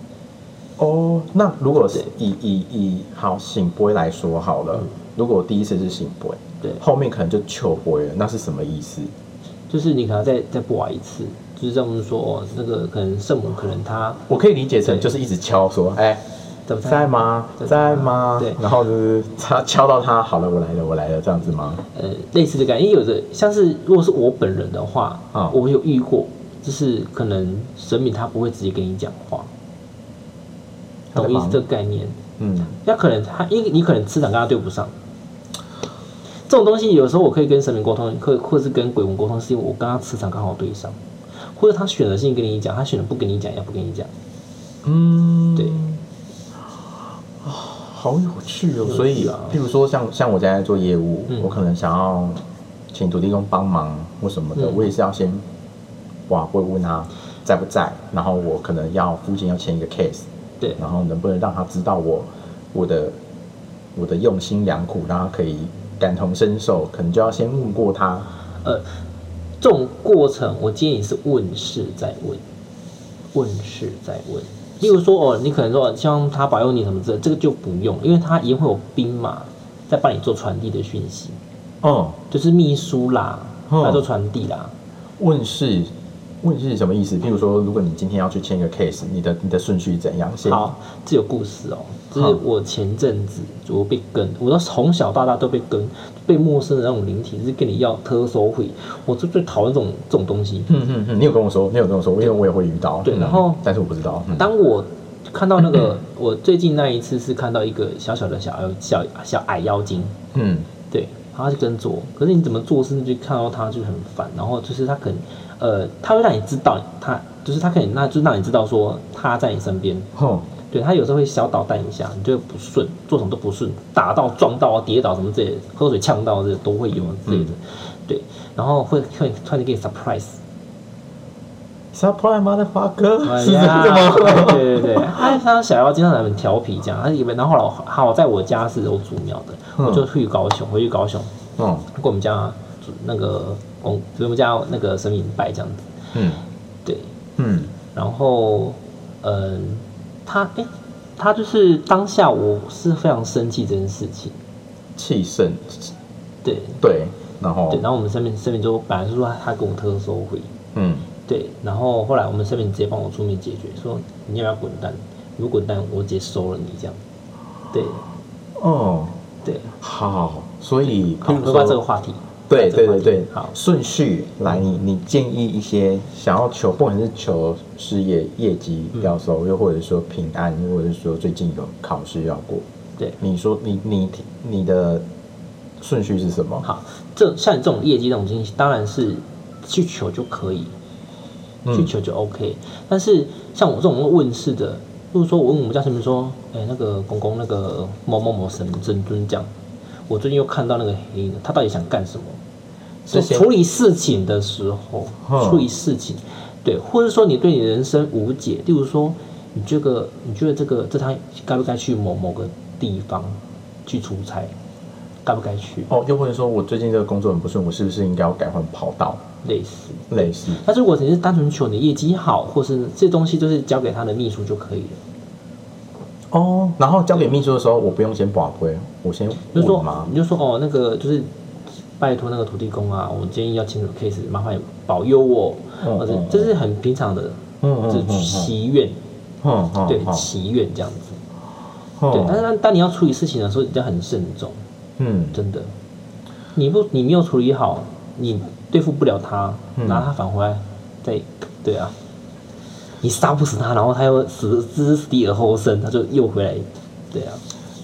哦，那如果是以以以好醒杯来说好了，嗯、如果我第一次是醒杯，对，后面可能就求杯了，那是什么意思？就是你可能再再布瓦一次。就是这么说哦，那个可能圣母可能他，我可以理解成就是一直敲说，哎。欸在吗？在吗？对，然后就是他敲到他，好了，我来了，我来了，这样子吗？呃，类似的感觉，因为有的像是如果是我本人的话、嗯，我有遇过，就是可能神明他不会直接跟你讲话，懂意思这个概念？嗯，那可能他因为你可能磁场跟他对不上，这种东西有时候我可以跟神明沟通，或或是跟鬼魂沟通，是因为我跟他磁场刚好对上，或者他选择性跟你讲，他选择不跟你讲，也不跟你讲，嗯，对。好有趣哦！所以，譬如说像，像像我现在做业务、嗯，我可能想要请土地公帮忙或什么的，嗯、我也是要先哇，会问他在不在，然后我可能要附近要签一个 case， 对，然后能不能让他知道我我的我的用心良苦，让他可以感同身受，可能就要先问过他。呃，这种过程，我建议是问事再问，问事再问。例如说哦，你可能说希望他保佑你什么之类，这个就不用，因为他一定会有兵马在帮你做传递的讯息。哦，就是秘书啦，哦、来做传递啦。问事，问事什么意思？譬如说，如果你今天要去签一个 case， 你的你的顺序怎样？好，这有故事哦。就是我前阵子我被跟，我从小到大都被跟，被陌生的那种灵体，就是跟你要特收费，我就最讨厌这种这种东西。嗯嗯嗯，你有跟我说，你有跟我说，因为我也会遇到。对，嗯、然后但是我不知道。嗯、当我看到那个，我最近那一次是看到一个小小的小小小矮妖精。嗯，对，然后他就跟着我，可是你怎么做事就看到他就很烦，然后就是他可能呃，他会让你知道他就是他可以，那就让你知道说他在你身边。哦对他有时候会小捣蛋一下，你就不顺，做什么都不顺，打到、撞到、跌倒什么之类的，喝水呛到这都会有之类的、嗯，对，然后会会突然给你 surprise，surprise motherfucker，、哎、是这样吗？对对对，他他小妖精他很调皮这样，他以为然后好好在我家是有祖庙的、嗯，我就去高雄，回去高雄，嗯，跟我们家那个公，我们家那个神明拜这样子，嗯，对，嗯，然后嗯。呃他哎，他就是当下我是非常生气这件事情，气盛，对对，然后对，然后我们生命生命就本来是说他跟我特收回，嗯，对，然后后来我们生命直接帮我出面解决，说你要不要滚蛋，如果滚蛋我直接收了你这样，对，哦，对，好，所以好，回到这个话题。对对对对，好，顺序来，你你建议一些想要求，不管是求事业业绩要收，又或者说平安，或者是说最近有考试要过，对，你说你你你的顺序是什么？好，这像这种业绩这种东西，当然是去求就可以，去求就 OK。但是像我这种问事的，如果说我问我们家神明说，哎，那个公公那个某某某神尊尊讲，我最近又看到那个黑影，他到底想干什么？是处理事情的时候，处理事情，对，或者说你对你人生无解，例如说，你这个，你觉得这个这趟该不该去某某个地方去出差，该不该去？哦，又或者说我最近这个工作很不顺，我是不是应该要改换跑道？类似，类似。但是如果只是单纯求你业绩好，或是这东西就是交给他的秘书就可以了。哦，然后交给秘书的时候，我不用先把规，我先问吗？你就说哦，那个就是。拜托那个土地公啊，我建议要清楚 case， 麻烦保佑我，嗯、或者这是很平常的，嗯、就是祈愿，嗯嗯、对，祈愿这样子。嗯、对，但是当你要处理事情的时候，你要很慎重，嗯，真的，你不你没有处理好，你对付不了他，嗯、拿他返回来，再对啊，你杀不死他，然后他又死之死地而后生，他就又回来，对啊。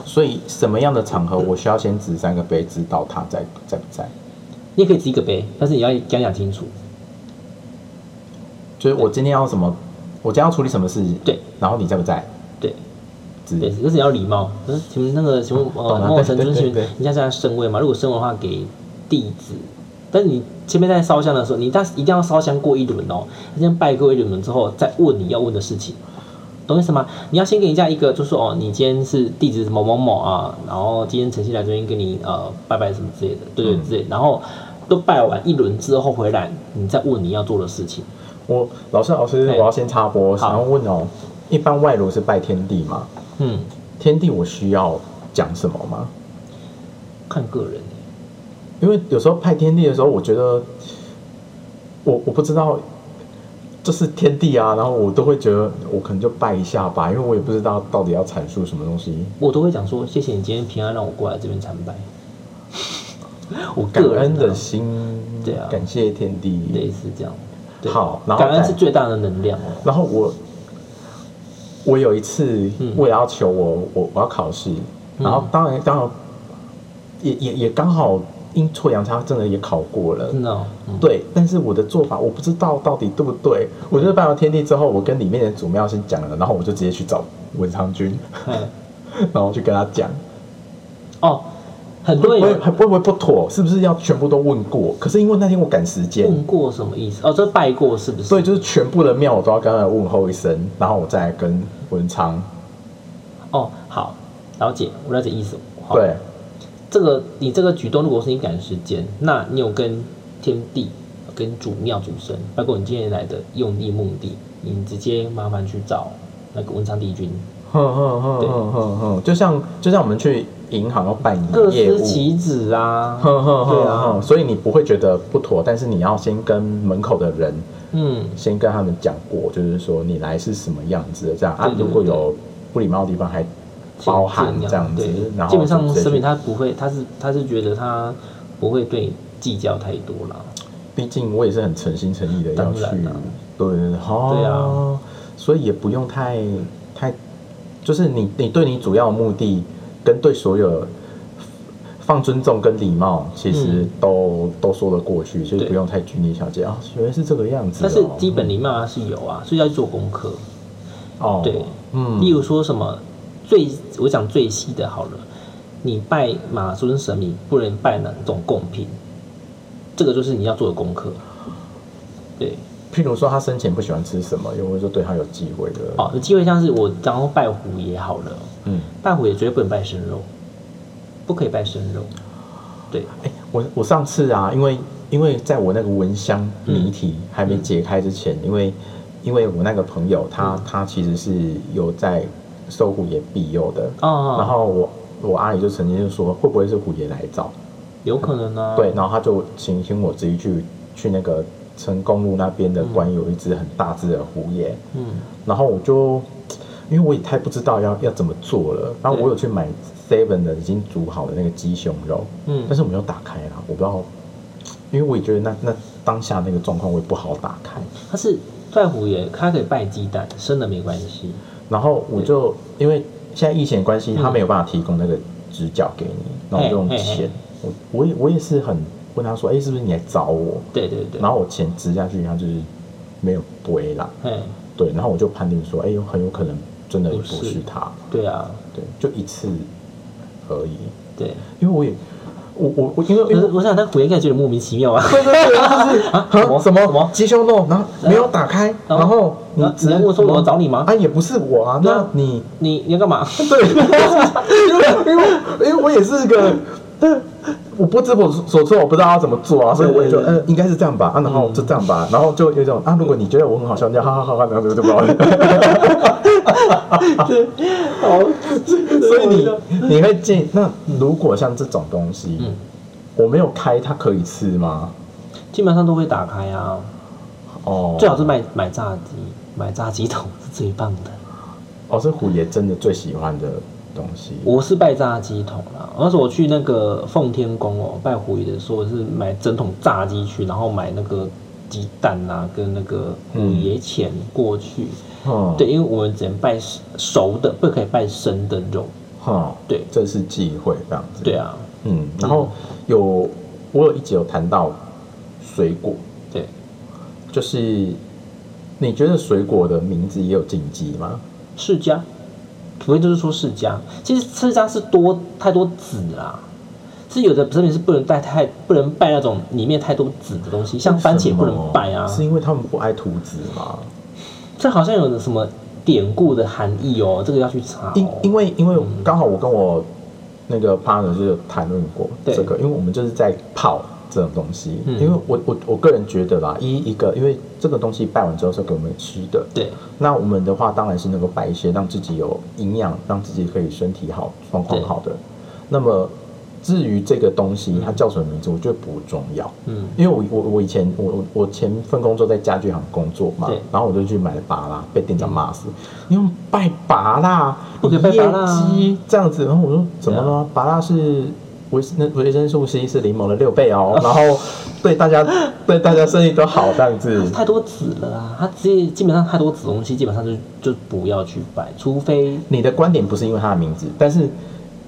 所以什么样的场合，我需要先指三个杯，知道他在在不在？你也可以指一个杯，但是你要跟他讲清楚，就是我今天要什么，我今天要处理什么事，对，然后你在不在？对，对，就是要礼貌。嗯，请问那个，请问呃，某神尊前，你现在在圣位嘛？如果圣位的话，给弟子。但是你前面在烧香的时候，你一定要烧香过一轮哦，先拜过一轮之后，再问你要问的事情。懂意思吗？你要先给人家一个，就是哦，你今天是地址某某某啊，然后今天晨曦来这边跟你呃拜拜什么之类的，对对之类的，嗯、然后都拜完一轮之后回来，你再问你要做的事情。我老师老师，我要先插播，想要问哦，一般外炉是拜天地嘛？嗯，天地我需要讲什么吗？看个人，因为有时候拜天地的时候，我觉得我我不知道。就是天地啊，然后我都会觉得我可能就拜一下吧，因为我也不知道到底要阐述什么东西。我都会讲说，谢谢你今天平安让我过来这边参拜。我感恩的心，对啊，感谢天地，类似这样。好，然后感恩是最大的能量。然后我，我有一次为了要求我，我我要考试，然后当然刚好也也也刚好。阴错阳差，真的也考过了。真的、哦，嗯、对。但是我的做法，我不知道到底对不对。我就是拜完天地之后，我跟里面的祖庙先讲了，然后我就直接去找文昌君，然后去跟他讲。哦，很多人会不会不妥？是不是要全部都问过？可是因为那天我赶时间，问过什么意思？哦，这拜过是不是？对，就是全部的庙我都要跟他问候一声，然后我再来跟文昌。哦，好，了解，我了解意思。对。这个你这个举动，如果是你赶时间，那你有跟天地、跟主庙主神，包括你今天来的用意目的，你直接麻烦去找那个文昌帝君。哼哼哼哼哼哼，就像就像我们去银行要办业务，各司其职啊。哼哼哼，对啊，所以你不会觉得不妥，但是你要先跟门口的人，嗯，先跟他们讲过，就是说你来是什么样子的这样啊，如果有不礼貌的地方还。包含这样子，然后基本上神明他不会，他是他是觉得他不会对你计较太多啦。毕竟我也是很诚心诚意的要去，啊、对对对，哦、对啊，所以也不用太太，就是你你对你主要的目的跟对所有放尊重跟礼貌，其实都、嗯、都说得过去，所以不用太拘泥小节啊，原来是这个样子、哦。但是基本礼貌是有啊，所以要做功课。哦，对，嗯，例如说什么。最我讲最细的好了，你拜马尊神明不能拜哪种贡品，这个就是你要做的功课。对，譬如说他生前不喜欢吃什么，又或者说对他有忌讳的。哦，有忌讳像是我然后拜虎爷好了，嗯，拜虎爷绝对不能拜生肉，不可以拜生肉。对，欸、我我上次啊，因为因为在我那个蚊香谜题还没解开之前，嗯、因为因为我那个朋友他、嗯、他其实是有在。受虎爷庇佑的。哦、然后我我阿姨就曾经就说，会不会是虎爷来找？有可能啊。对，然后他就请请我直接去去那个成功路那边的关，有一只很大只的虎爷。嗯。然后我就因为我也太不知道要要怎么做了，然后我有去买 seven 的已经煮好的那个鸡胸肉，嗯，但是我没有打开啦，我不知道，因为我也觉得那那当下那个状况我也不好打开。它是拜虎爷，它可以拜鸡蛋，生的没关系。然后我就因为现在疫情的关系，他没有办法提供那个指甲给你，然后我就用钱，我我也我也是很问他说，哎、欸，是不是你来找我？对对对。然后我钱指下去，他就是没有回啦。对，然后我就判定说，哎、欸，很有可能真的不是他。对啊，对，就一次而已。对，因为我也。我我我因为因为我想那虎爷应该觉得莫名其妙啊，对对对，啊什么什么鸡胸肉，然后没有打开，然后你只能问说我找你吗？啊也不是我啊，那你你你要干嘛？对，因为因为因为我也是个，我不知所措，我不知道要怎么做啊，所以我也就嗯应该是这样吧，啊然后就这样吧，然后就有一种啊如果你觉得我很好笑，你就哈哈哈哈，然后就就不好笑。好，所以你你会建议，那如果像这种东西，嗯、我没有开，它可以吃吗？基本上都会打开啊。哦，最好是买买炸鸡，买炸鸡桶是最棒的。哦，是虎爷真的最喜欢的东西。我是拜炸鸡桶啦，那时候我去那个奉天宫哦，拜虎爷的时候，我是买整桶炸鸡去，然后买那个鸡蛋啊，跟那个虎爷钱过去。嗯嗯、对，因为我们只能拜熟的，不可以拜生的肉。哈、嗯，对，这是忌讳这样子。对啊，嗯，然后有我有一集有谈到水果，对，就是你觉得水果的名字也有禁忌吗？释迦，除非就是说释迦，其实释迦是多太多籽啦。是有的，特别是不能带太不能拜那种里面太多籽的东西，像番茄不能拜啊，是因为他们不爱吐籽吗？这好像有什么典故的含义哦，这个要去查、哦。因因为因为刚好我跟我那个 partner 就谈论过这个，因为我们就是在泡这种东西。嗯、因为我我我个人觉得啦，一一个因为这个东西拜完之后是给我们吃的，对。那我们的话当然是能够拜一些让自己有营养，让自己可以身体好、状况好的。那么至于这个东西它叫什么名字，我觉得不重要。嗯，因为我我我以前我我前份工作在家具行工作嘛，然后我就去买了芭拉，被店长骂死。你用拜芭拉，不可以拜芭拉这样子。然后我说怎么了？芭拉是维那维生素 C 是柠檬的六倍哦，然后对大家对大家生意都好这样子。太多籽了啊！它基基本上太多籽东西，基本上就就不要去拜，除非你的观点不是因为它的名字，但是。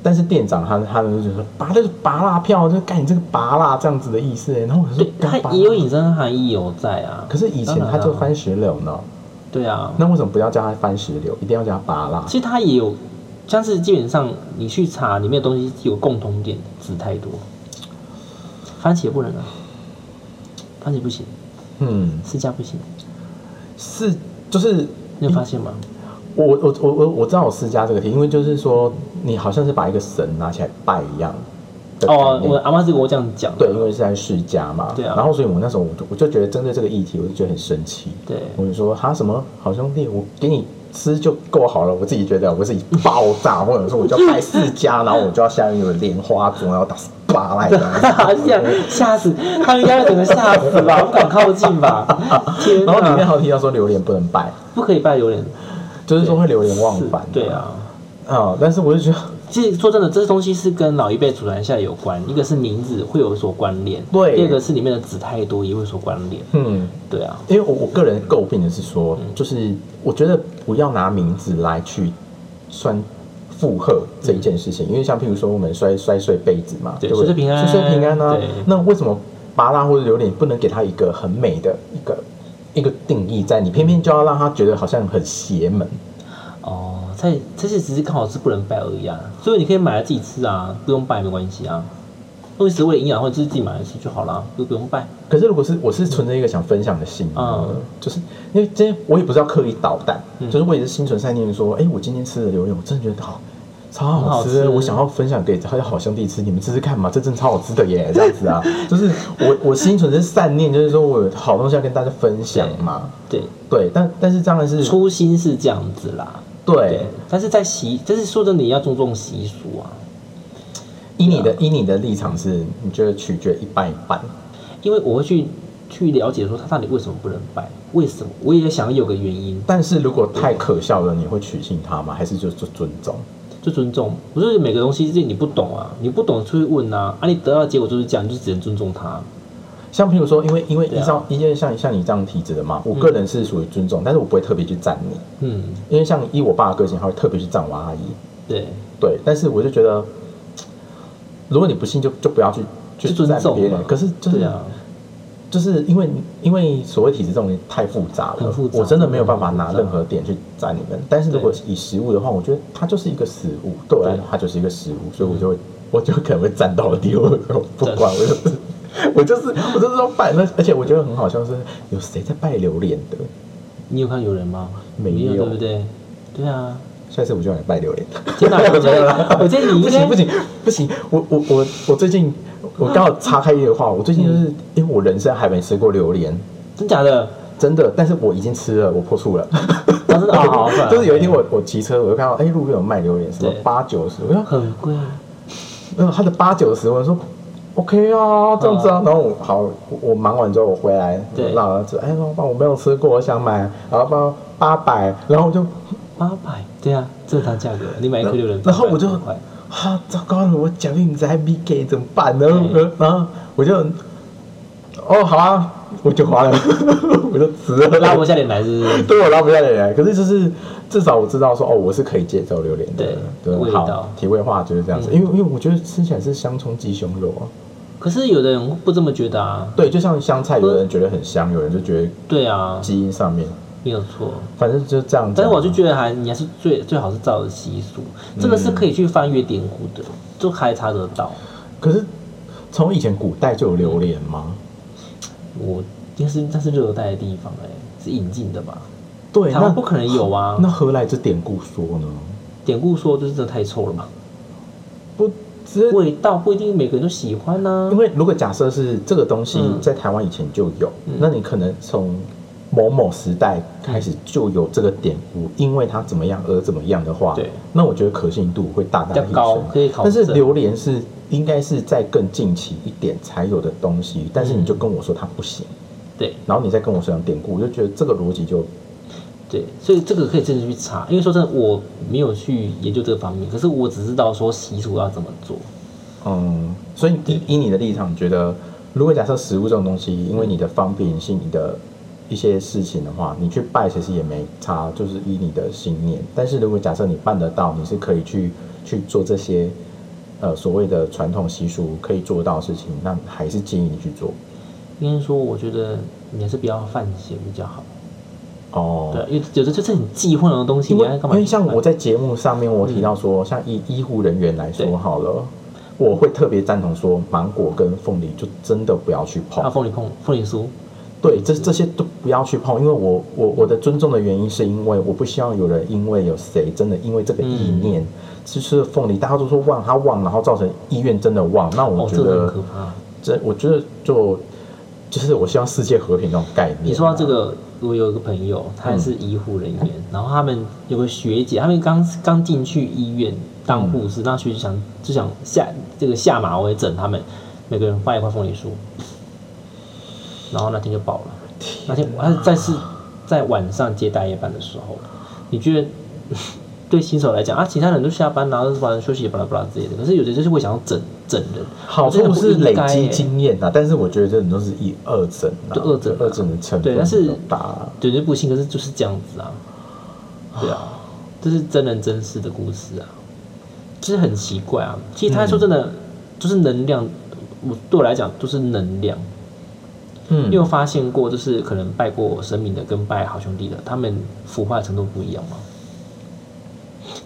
但是店长他他就觉得拔就是拔辣票，就干你这个拔辣这样子的意思。然后我说，对，他也有引申含义有在啊。可是以前他就番石榴呢。对啊。那为什么不要叫他番石榴，一定要叫他拔辣？其实他也有，像是基本上你去查里面的东西有共同点，籽太多。番茄不能啊，番茄不行。嗯。释迦不行。是就是你有发现吗？嗯我我我我我知道我释迦这个题，因为就是说你好像是把一个神拿起来拜一样。哦，我阿妈是跟我这样讲。对，因为是在释迦嘛。对啊。然后所以我那时候我就我就觉得针对这个议题，我就觉得很生气。对。我就说哈什么好兄弟，我给你吃就够好了，我自己觉得我自己爆炸，或者说我就要拜释迦，然后我就要下面有莲花座，然后打巴来的。吓死！他应该整个吓死吧？不敢靠近吧？天哪！然后里面还有提到说榴莲不能拜，不可以拜榴莲。就是说会流连忘返，对啊，啊、嗯！但是我就觉得，其实说真的，这东西是跟老一辈祖传下来有关，一个是名字会有所关联，对；第二个是里面的籽太多也会有所关联，嗯，对啊。因为我我个人诟病的是说，嗯、就是我觉得不要拿名字来去算附和这一件事情，嗯、因为像譬如说我们摔摔碎杯子嘛，对不对？岁岁平安，岁岁平安啊！那为什么芭乐或者榴莲不能给它一个很美的一个？一个定义在你，偏偏就要让他觉得好像很邪门。哦，在这些只是刚好是不能拜而已啊，所以你可以买来自己吃啊，不用拜没关系啊。因为食物的营养或者自己买来吃就好啦，就不用拜。可是如果是我是存着一个想分享的心，嗯、就是因为今天我也不是要刻意捣蛋，嗯、就是我也是心存善念说，哎、欸，我今天吃的榴莲，我真的觉得好。超好吃，我想要分享给他的好兄弟吃，你们吃吃看嘛，这真超好吃的耶，这样子啊，就是我我心存是善念，就是说我有好东西要跟大家分享嘛，对 对, 对，但但是当然是初心是这样子啦，对，但是在习，但是说真的，你要注重习俗啊。以你的、啊、以你的立场是，你觉得取决一半一半，因为我会去去了解说他到底为什么不能拜，为什么我也想有个原因。但是如果太可笑了，你会取信他吗？还是就就尊重？就尊重。我说每个东西你不懂啊，你不懂出去问啊，啊你得到的结果就是这样，你就只能尊重他。像譬如说，因为因为依照因为像像你这样体质的嘛，我个人是属于尊重，嗯、但是我不会特别去赞你，嗯，因为像依我爸的个性，他会特别去赞我阿姨，对对，但是我就觉得，如果你不信就，就就不要去去赞别人，可是就是、啊、就是因为因为所谓体质这种太复杂了，复杂，我真的没有办法拿任何点去赞你们，但是如果以食物的话，我觉得它就是一个食物，对我来说它就是一个食物，所以我就会、嗯、我就可能会赞到底，我不管我就是。我就是我就是要拜，而且我觉得很好笑是，有谁在拜榴莲的？你有看有人吗？没有，对不对？对啊，下次我就来拜榴莲。天哪，没有啦！我建议你不行不行不行，我我我我最近我刚好岔开一个话，我最近就是、嗯、因为我人生还没吃过榴莲，真假的？真的，但是我已经吃了，我破处了。真的啊，好，就是有一天我我骑车，我就看到哎、欸、路边有卖榴莲，什么八九十，我说很贵，没有他的八九十，我说。OK 啊，这样子啊，然后我好，我忙完之后我回来，我老儿子，哎，老爸我没有吃过，我想买，然后八百，然后我就八百，对啊，这是它价格，你买一颗榴莲，然后我就啊，糟糕了，我奖品在 B K 怎么办呢？然后我就哦好啊，我就花了，我就值了，拉不下脸来是不是？对，我拉不下脸来，可是就是至少我知道说哦，我是可以接受榴莲的，对，味道，体味化就是这样子，因为因为我觉得吃起来是香葱鸡胸肉啊。可是有的人不这么觉得啊，对，就像香菜，有人觉得很香，有人就觉得对啊，基因上面没有错，反正就这样。但是我就觉得还你还是最最好是照着习俗，嗯、这个是可以去翻阅典故的，就还查得到。可是从以前古代就有榴莲吗？我应该是那是热带的地方、欸，哎，是引进的吧？对，台湾不可能有啊。那何来这典故说呢？典故说就是真的太臭了嘛。不。味道不一定每个人都喜欢呢、啊，因为如果假设是这个东西在台湾以前就有，嗯、那你可能从某某时代开始就有这个典故，嗯、因为它怎么样而怎么样的话，那我觉得可信度会大大提升。但是榴莲是应该是在更近期一点才有的东西，但是你就跟我说它不行，对、嗯，然后你再跟我说讲典故，我就觉得这个逻辑就。对，所以这个可以真的去查，因为说真的，我没有去研究这个方面，可是我只知道说习俗要怎么做。嗯，所以以以你的立场，觉得如果假设食物这种东西，因为你的方便性、你的一些事情的话，你去拜其实也没差，就是以你的信念。但是如果假设你办得到，你是可以去去做这些呃所谓的传统习俗可以做到的事情，那还是建议你去做。应该说，我觉得你还是不要犯险比较好。哦，对，因为有的就是很忌讳的东西，你要干嘛？因为像我在节目上面，我提到说，嗯、像医医护人员来说好了，我会特别赞同说，芒果跟凤梨就真的不要去碰。啊，凤梨碰凤梨酥，对，这这些都不要去碰，因为我我我的尊重的原因是因为我不希望有人因为有谁真的因为这个意念、嗯、吃吃凤梨，大家都说旺，他旺，然后造成医院真的旺，那我觉得，哦、这, 这我觉得就。就是我希望世界和平那种概念、啊。你说到这个，我有一个朋友，他也是医护人员，嗯、然后他们有个学姐，他们刚刚进去医院当护士，那、嗯、学姐想就想下这个下马威整他们，每个人发一块凤梨酥，然后那天就爆了。那天他在是在晚上接大夜班的时候，你觉得对新手来讲啊，其他人都下班然后晚上休息巴拉巴拉之类的，可是有些就是会想要整。整人好处是累积经验呐、啊，但是我觉得这种都是以恶整、啊，就恶整、啊、恶整的成分对，但是对对不幸，可是就是这样子啊，对啊，这是真人真事的故事啊，其实很奇怪啊。其实他说真的，嗯、就是能量，我对我来讲就是能量。嗯，因为我发现过，就是可能拜过神明的跟拜好兄弟的，他们腐化的程度不一样嘛。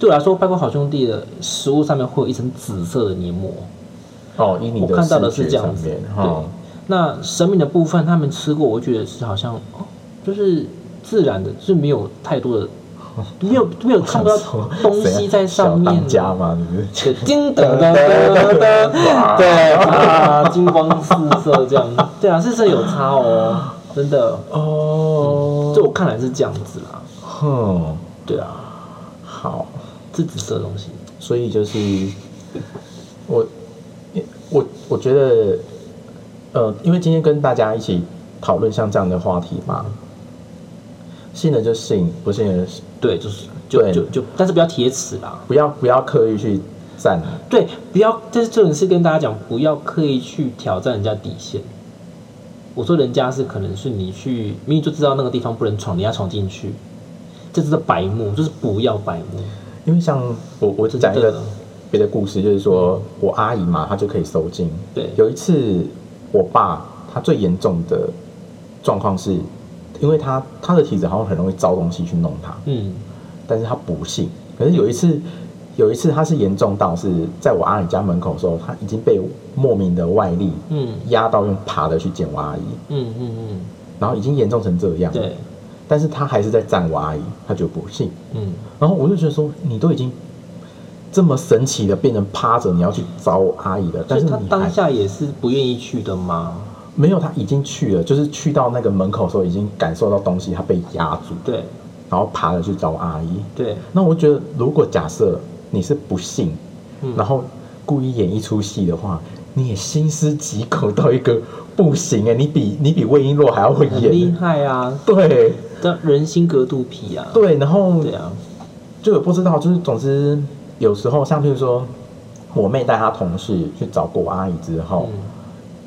对我来说，拜过好兄弟的食物上面会有一层紫色的黏膜。哦，以你的我看到的是这样子。哦、对，那神明的部分，他们吃过，我觉得是好像、哦、就是自然的，就是没有太多的，没有没有看不到东西在上面。小当家嘛，是不是？叮噔噔噔噔，对啊，金光四射这样，对啊，是真的有差哦，真的哦，就、嗯、我看来是这样子啦。哼、嗯，对啊，好自己吃的东西，所以就是我我我觉得呃，因为今天跟大家一起讨论像这样的话题嘛，信的就信，不信的对，就是就就就，但是不要贴齿啦，不要不要刻意去赞，对，不要，但是这种是跟大家讲，不要刻意去挑战人家底线。我说人家是可能是你去明明就知道那个地方不能闯，你要闯进去，这就是白目，就是不要白目。因为像我我只讲一个别的故事，就是说我阿姨嘛，她就可以收金。对，有一次我爸他最严重的状况是，因为他他的体质好像很容易招东西去弄他，嗯，但是他不信。可是有一次、嗯、有一次他是严重到是在我阿姨家门口的时候，他已经被莫名的外力嗯压到用爬的去见我阿姨，嗯嗯嗯，然后已经严重成这样，对。但是他还是在赞我阿姨，他就不信。嗯，然后我就觉得说，你都已经这么神奇的变成趴着，你要去找我阿姨了，但是你他当下也是不愿意去的吗？没有，他已经去了，就是去到那个门口的时候，已经感受到东西，他被压住，对，然后爬着去找我阿姨，对。那我觉得，如果假设你是不信，嗯、然后故意演一出戏的话，你也心思极恐到一个不行哎、欸，你比你比魏璎珞还要会演，很厉害啊，对。人心隔肚皮啊，对，然后对啊，就也不知道，就是总之有时候像譬如说我妹带她同事去找过我阿姨之后、嗯、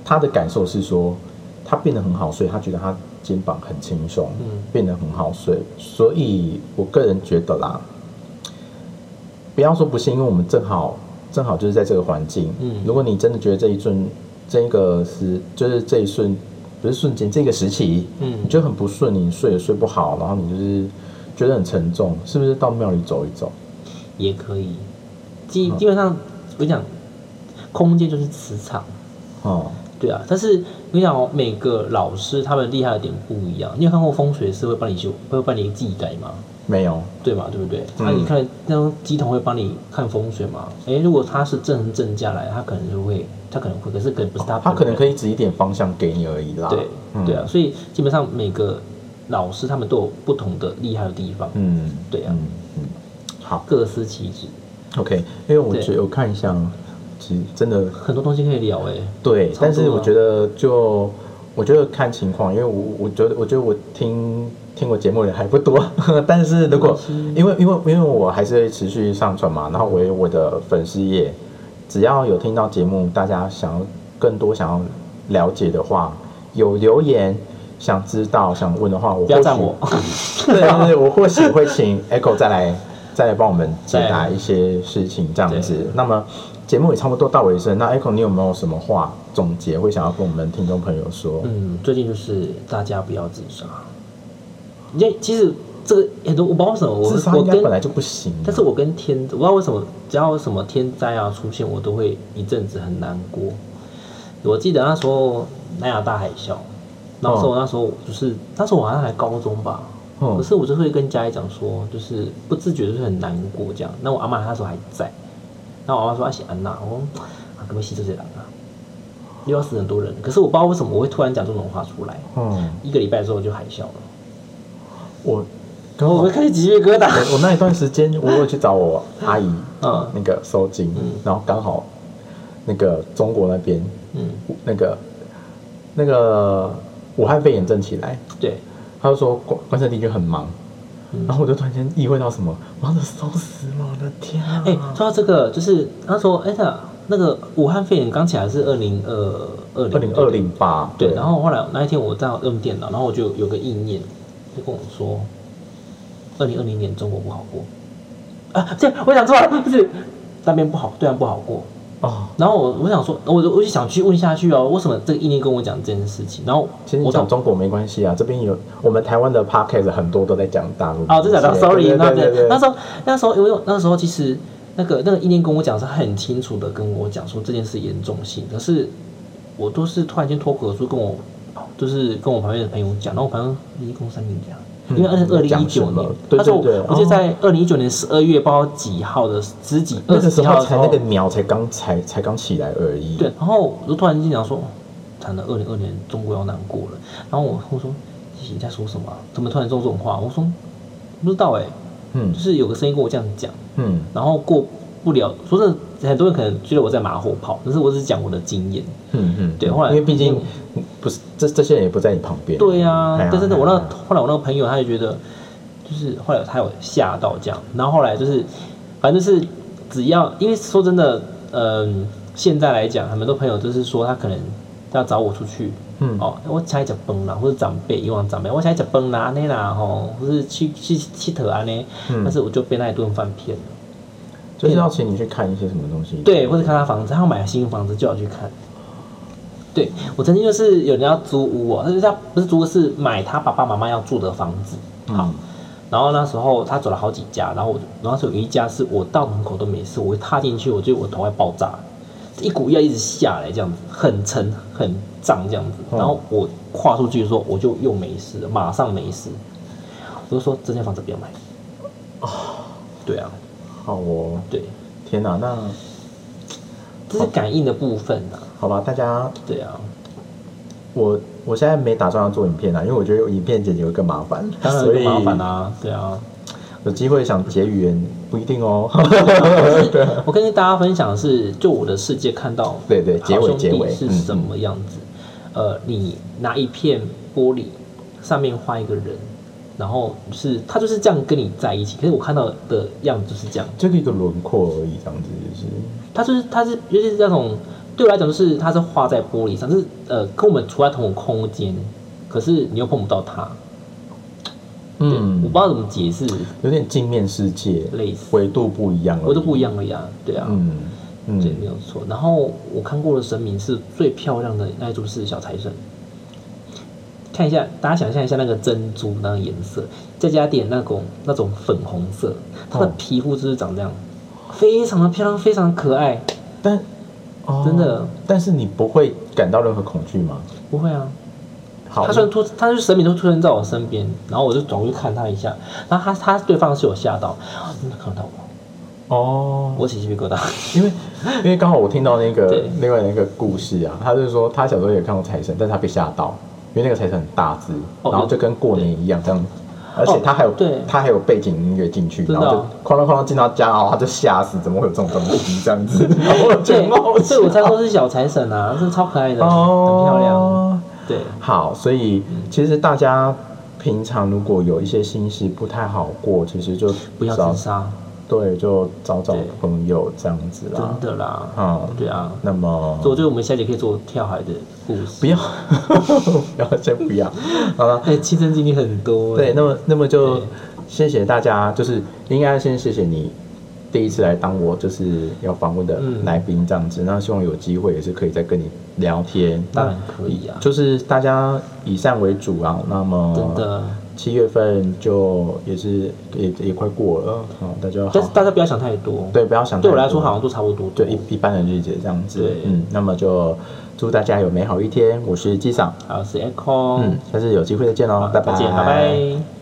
她的感受是说她变得很好睡，她觉得她肩膀很轻松、嗯、变得很好睡，所以我个人觉得啦，不要说不信，因为我们正好正好就是在这个环境、嗯、如果你真的觉得这一瞬这一个是就是这一瞬不是瞬间，这个时期，嗯，你觉得很不顺，你睡也睡不好，然后你就是觉得很沉重，是不是到庙里走一走也可以？基基本上，嗯、我跟你讲，空间就是磁场，哦，对啊。但是我跟你讲、哦，每个老师他们厉害的点不一样。你有看过风水师会帮你修，会帮你技改吗？没有，对嘛？对不对？那、嗯啊、你看那种乩童会帮你看风水嘛？哎，如果他是正正价来，他可能就会。他可能会，可是可能不是他、哦，他可能可以指一点方向给你而已啦。对，嗯、对啊，所以基本上每个老师他们都有不同的厉害的地方。嗯，对啊，嗯嗯，好，各司其职。OK， 因为我觉得我看一下，其实真的很多东西可以聊哎、欸。对，但是我觉得就我觉得看情况，因为我我觉得我觉得我听听我节目的还不多，但是如果因为因为因为我还是会持续上传嘛，然后我有我的粉丝页。只要有听到节目，大家想要更多想要了解的话，有留言想知道想问的话，我不要赞我，对对对，我或许会请 Echo 再来再来帮我们解答一些事情这样子。那么节目也差不多到尾声，那 Echo 你有没有什么话总结，会想要跟我们听众朋友说？嗯，最近就是大家不要自杀，因为其实。这个很多我不知道为什么我，自杀应该本来就不行、啊。但是我跟天，我不知道为什么，只要有什么天灾啊出现，我都会一阵子很难过。我记得那时候南亚大海啸，然后我那时候就是、哦、那时候我好像还高中吧，哦、可是我就会跟家里讲说，就是不自觉就是很难过这样。那我阿嬷那时候还在，那我阿嬷说要写安娜，我说啊，可不可以写这些人啊？又要死很多人，可是我不知道为什么我会突然讲这种话出来。嗯、一个礼拜之后就海啸了。我。然后我开始鸡皮疙瘩。我那一段时间，我有去找我阿姨，嗯，那个收金，嗯、然后刚好那个中国那边，嗯，那个那个武汉肺炎正起来，对，他就说关关圣帝君很忙、嗯，然后我就突然间意会到什么，我要烧死了，我的天啊！哎、欸，说到这个，就是他说，哎、欸、呀，那个武汉肺炎刚起来是二零二二零二零吧？对，然后后来那一天我在用电脑，然后我就有个意念就跟我说。二零二零年中国不好过啊！对，我想错了，不是那边不好，对岸不好过哦。然后我我想说，我我就想去问下去哦，为什么这个意念跟我讲这件事情？然后其实你讲中国没关系啊，这边有我们台湾的 podcast 很多都在讲大陆哦，真的 ，sorry， 那那时候那时候因为那时候其实那个那个意念跟我讲是很清楚的，跟我讲说这件事严重性，可是我都是突然间脱口而出跟我就是跟我旁边的朋友讲，然后我朋友一共三名讲。因为二零一九年，他说我就在二零一九年十二月不知道几号的十几二十几号的时候，那个苗才刚才才刚起来而已。对，然后我就突然间讲说，惨了，二零二年中国要难过了。然后我我说你在说什么、啊？怎么突然说这种话？我说不知道哎、欸。嗯，就是有个声音跟我这样讲，嗯，然后过不了，说真的，很多人可能觉得我在马后炮，但是我只是讲我的经验，嗯嗯，对，后来因为毕竟不是这这些人也不在你旁边，对啊，但是我那后来我那个朋友他就觉得，就是后来他有吓到这样，然后后来就是反正就是只要因为说真的，嗯，现在来讲，很多朋友就是说他可能要找我出去。嗯哦，我想要吃饭啦，或者长辈以往长辈，我想要吃饭啦，安尼啦吼，或是去去去佚佗安尼，但是我就被那一顿饭骗了。就是要请你去看一些什么东西，对，或者看他房子，他要买新房子就要去看。对，我曾经就是有人要租屋哦，但是他不是租屋，是买他爸爸妈妈要住的房子。好，嗯、然后那时候他走了好几家，然后我然后是有一家是我到门口都没事，我一踏进去，我觉得我头快爆炸。一股要一直下来，这样子很沉很胀这样子，然后我跨出去的时候，我就又没事了，马上没事。我就说这间房子不要买。哦，对啊，好哦，对，天哪，那这是感应的部分啊。好吧，大家对啊，我我现在没打算要做影片啊，因为我觉得影片剪辑会更麻烦，当然更麻烦啊，对啊。有机会想结缘不一定哦。我跟大家分享的是，就我的世界看到，对对，结尾结尾是什么样子？呃，你拿一片玻璃，上面画一个人，然后是他就是这样跟你在一起。可是我看到的样子就是这样，就是一个轮廓而已，这样子就是。他就是他是就是那种对我来讲，就是他是画在玻璃上，就是呃跟我们处在同一个空间，可是你又碰不到他。嗯，我不知道怎么解释，有点镜面世界，类似维度不一样了，维度不一样了呀，对啊，嗯嗯，对，没有错。然后我看过的神明是最漂亮的那一株是小财神，看一下，大家想象一下那个珍珠那个颜色，再加点那种那种粉红色，它的皮肤就是长这样，哦、非常的漂亮，非常的可爱。但、哦、真的，但是你不会感到任何恐惧吗？不会啊。他突然突，他就神明就出现在我身边，然后我就转过去看他一下，然后他他对方是有吓到，真的看到我，哦，我起鸡皮疙瘩，因为因为刚好我听到那个另外那个故事啊，他就是说他小时候也看过财神，但是他被吓到，因为那个财神很大只，哦、然后就跟过年一样这样，而且他还有、哦、他还有背景音乐进去，然后就哐啷哐啷进到家，然后他就吓死，怎么会有这种东西这样子？然后我就对，所以我才说是小财神啊，是超可爱的，哦、很漂亮。对，好，所以其实大家平常如果有一些心事不太好过，其实就不要自杀，对，就找找朋友这样子啦，真的啦，嗯，对啊。那么，所以我觉得我们下集可以做跳海的故事，不要，不要，先不要，好了。哎、欸，亲身经历很多、欸，对，那么，那么就谢谢大家，就是应该先谢谢你。第一次来当我就是要访问的来宾这样子，嗯、那希望有机会也是可以再跟你聊天，当然可以啊，就是大家以善为主啊。那么七月份就也是 也, 也快过了，好，大家好，但是大家不要想太多，对，不要想太多，对我来说好像都差不多，对，一一般的日子这样子，嗯，那么就祝大家有美好一天，我是机长，我是 Echo， 嗯，下次有机会再见喽，拜拜，拜拜。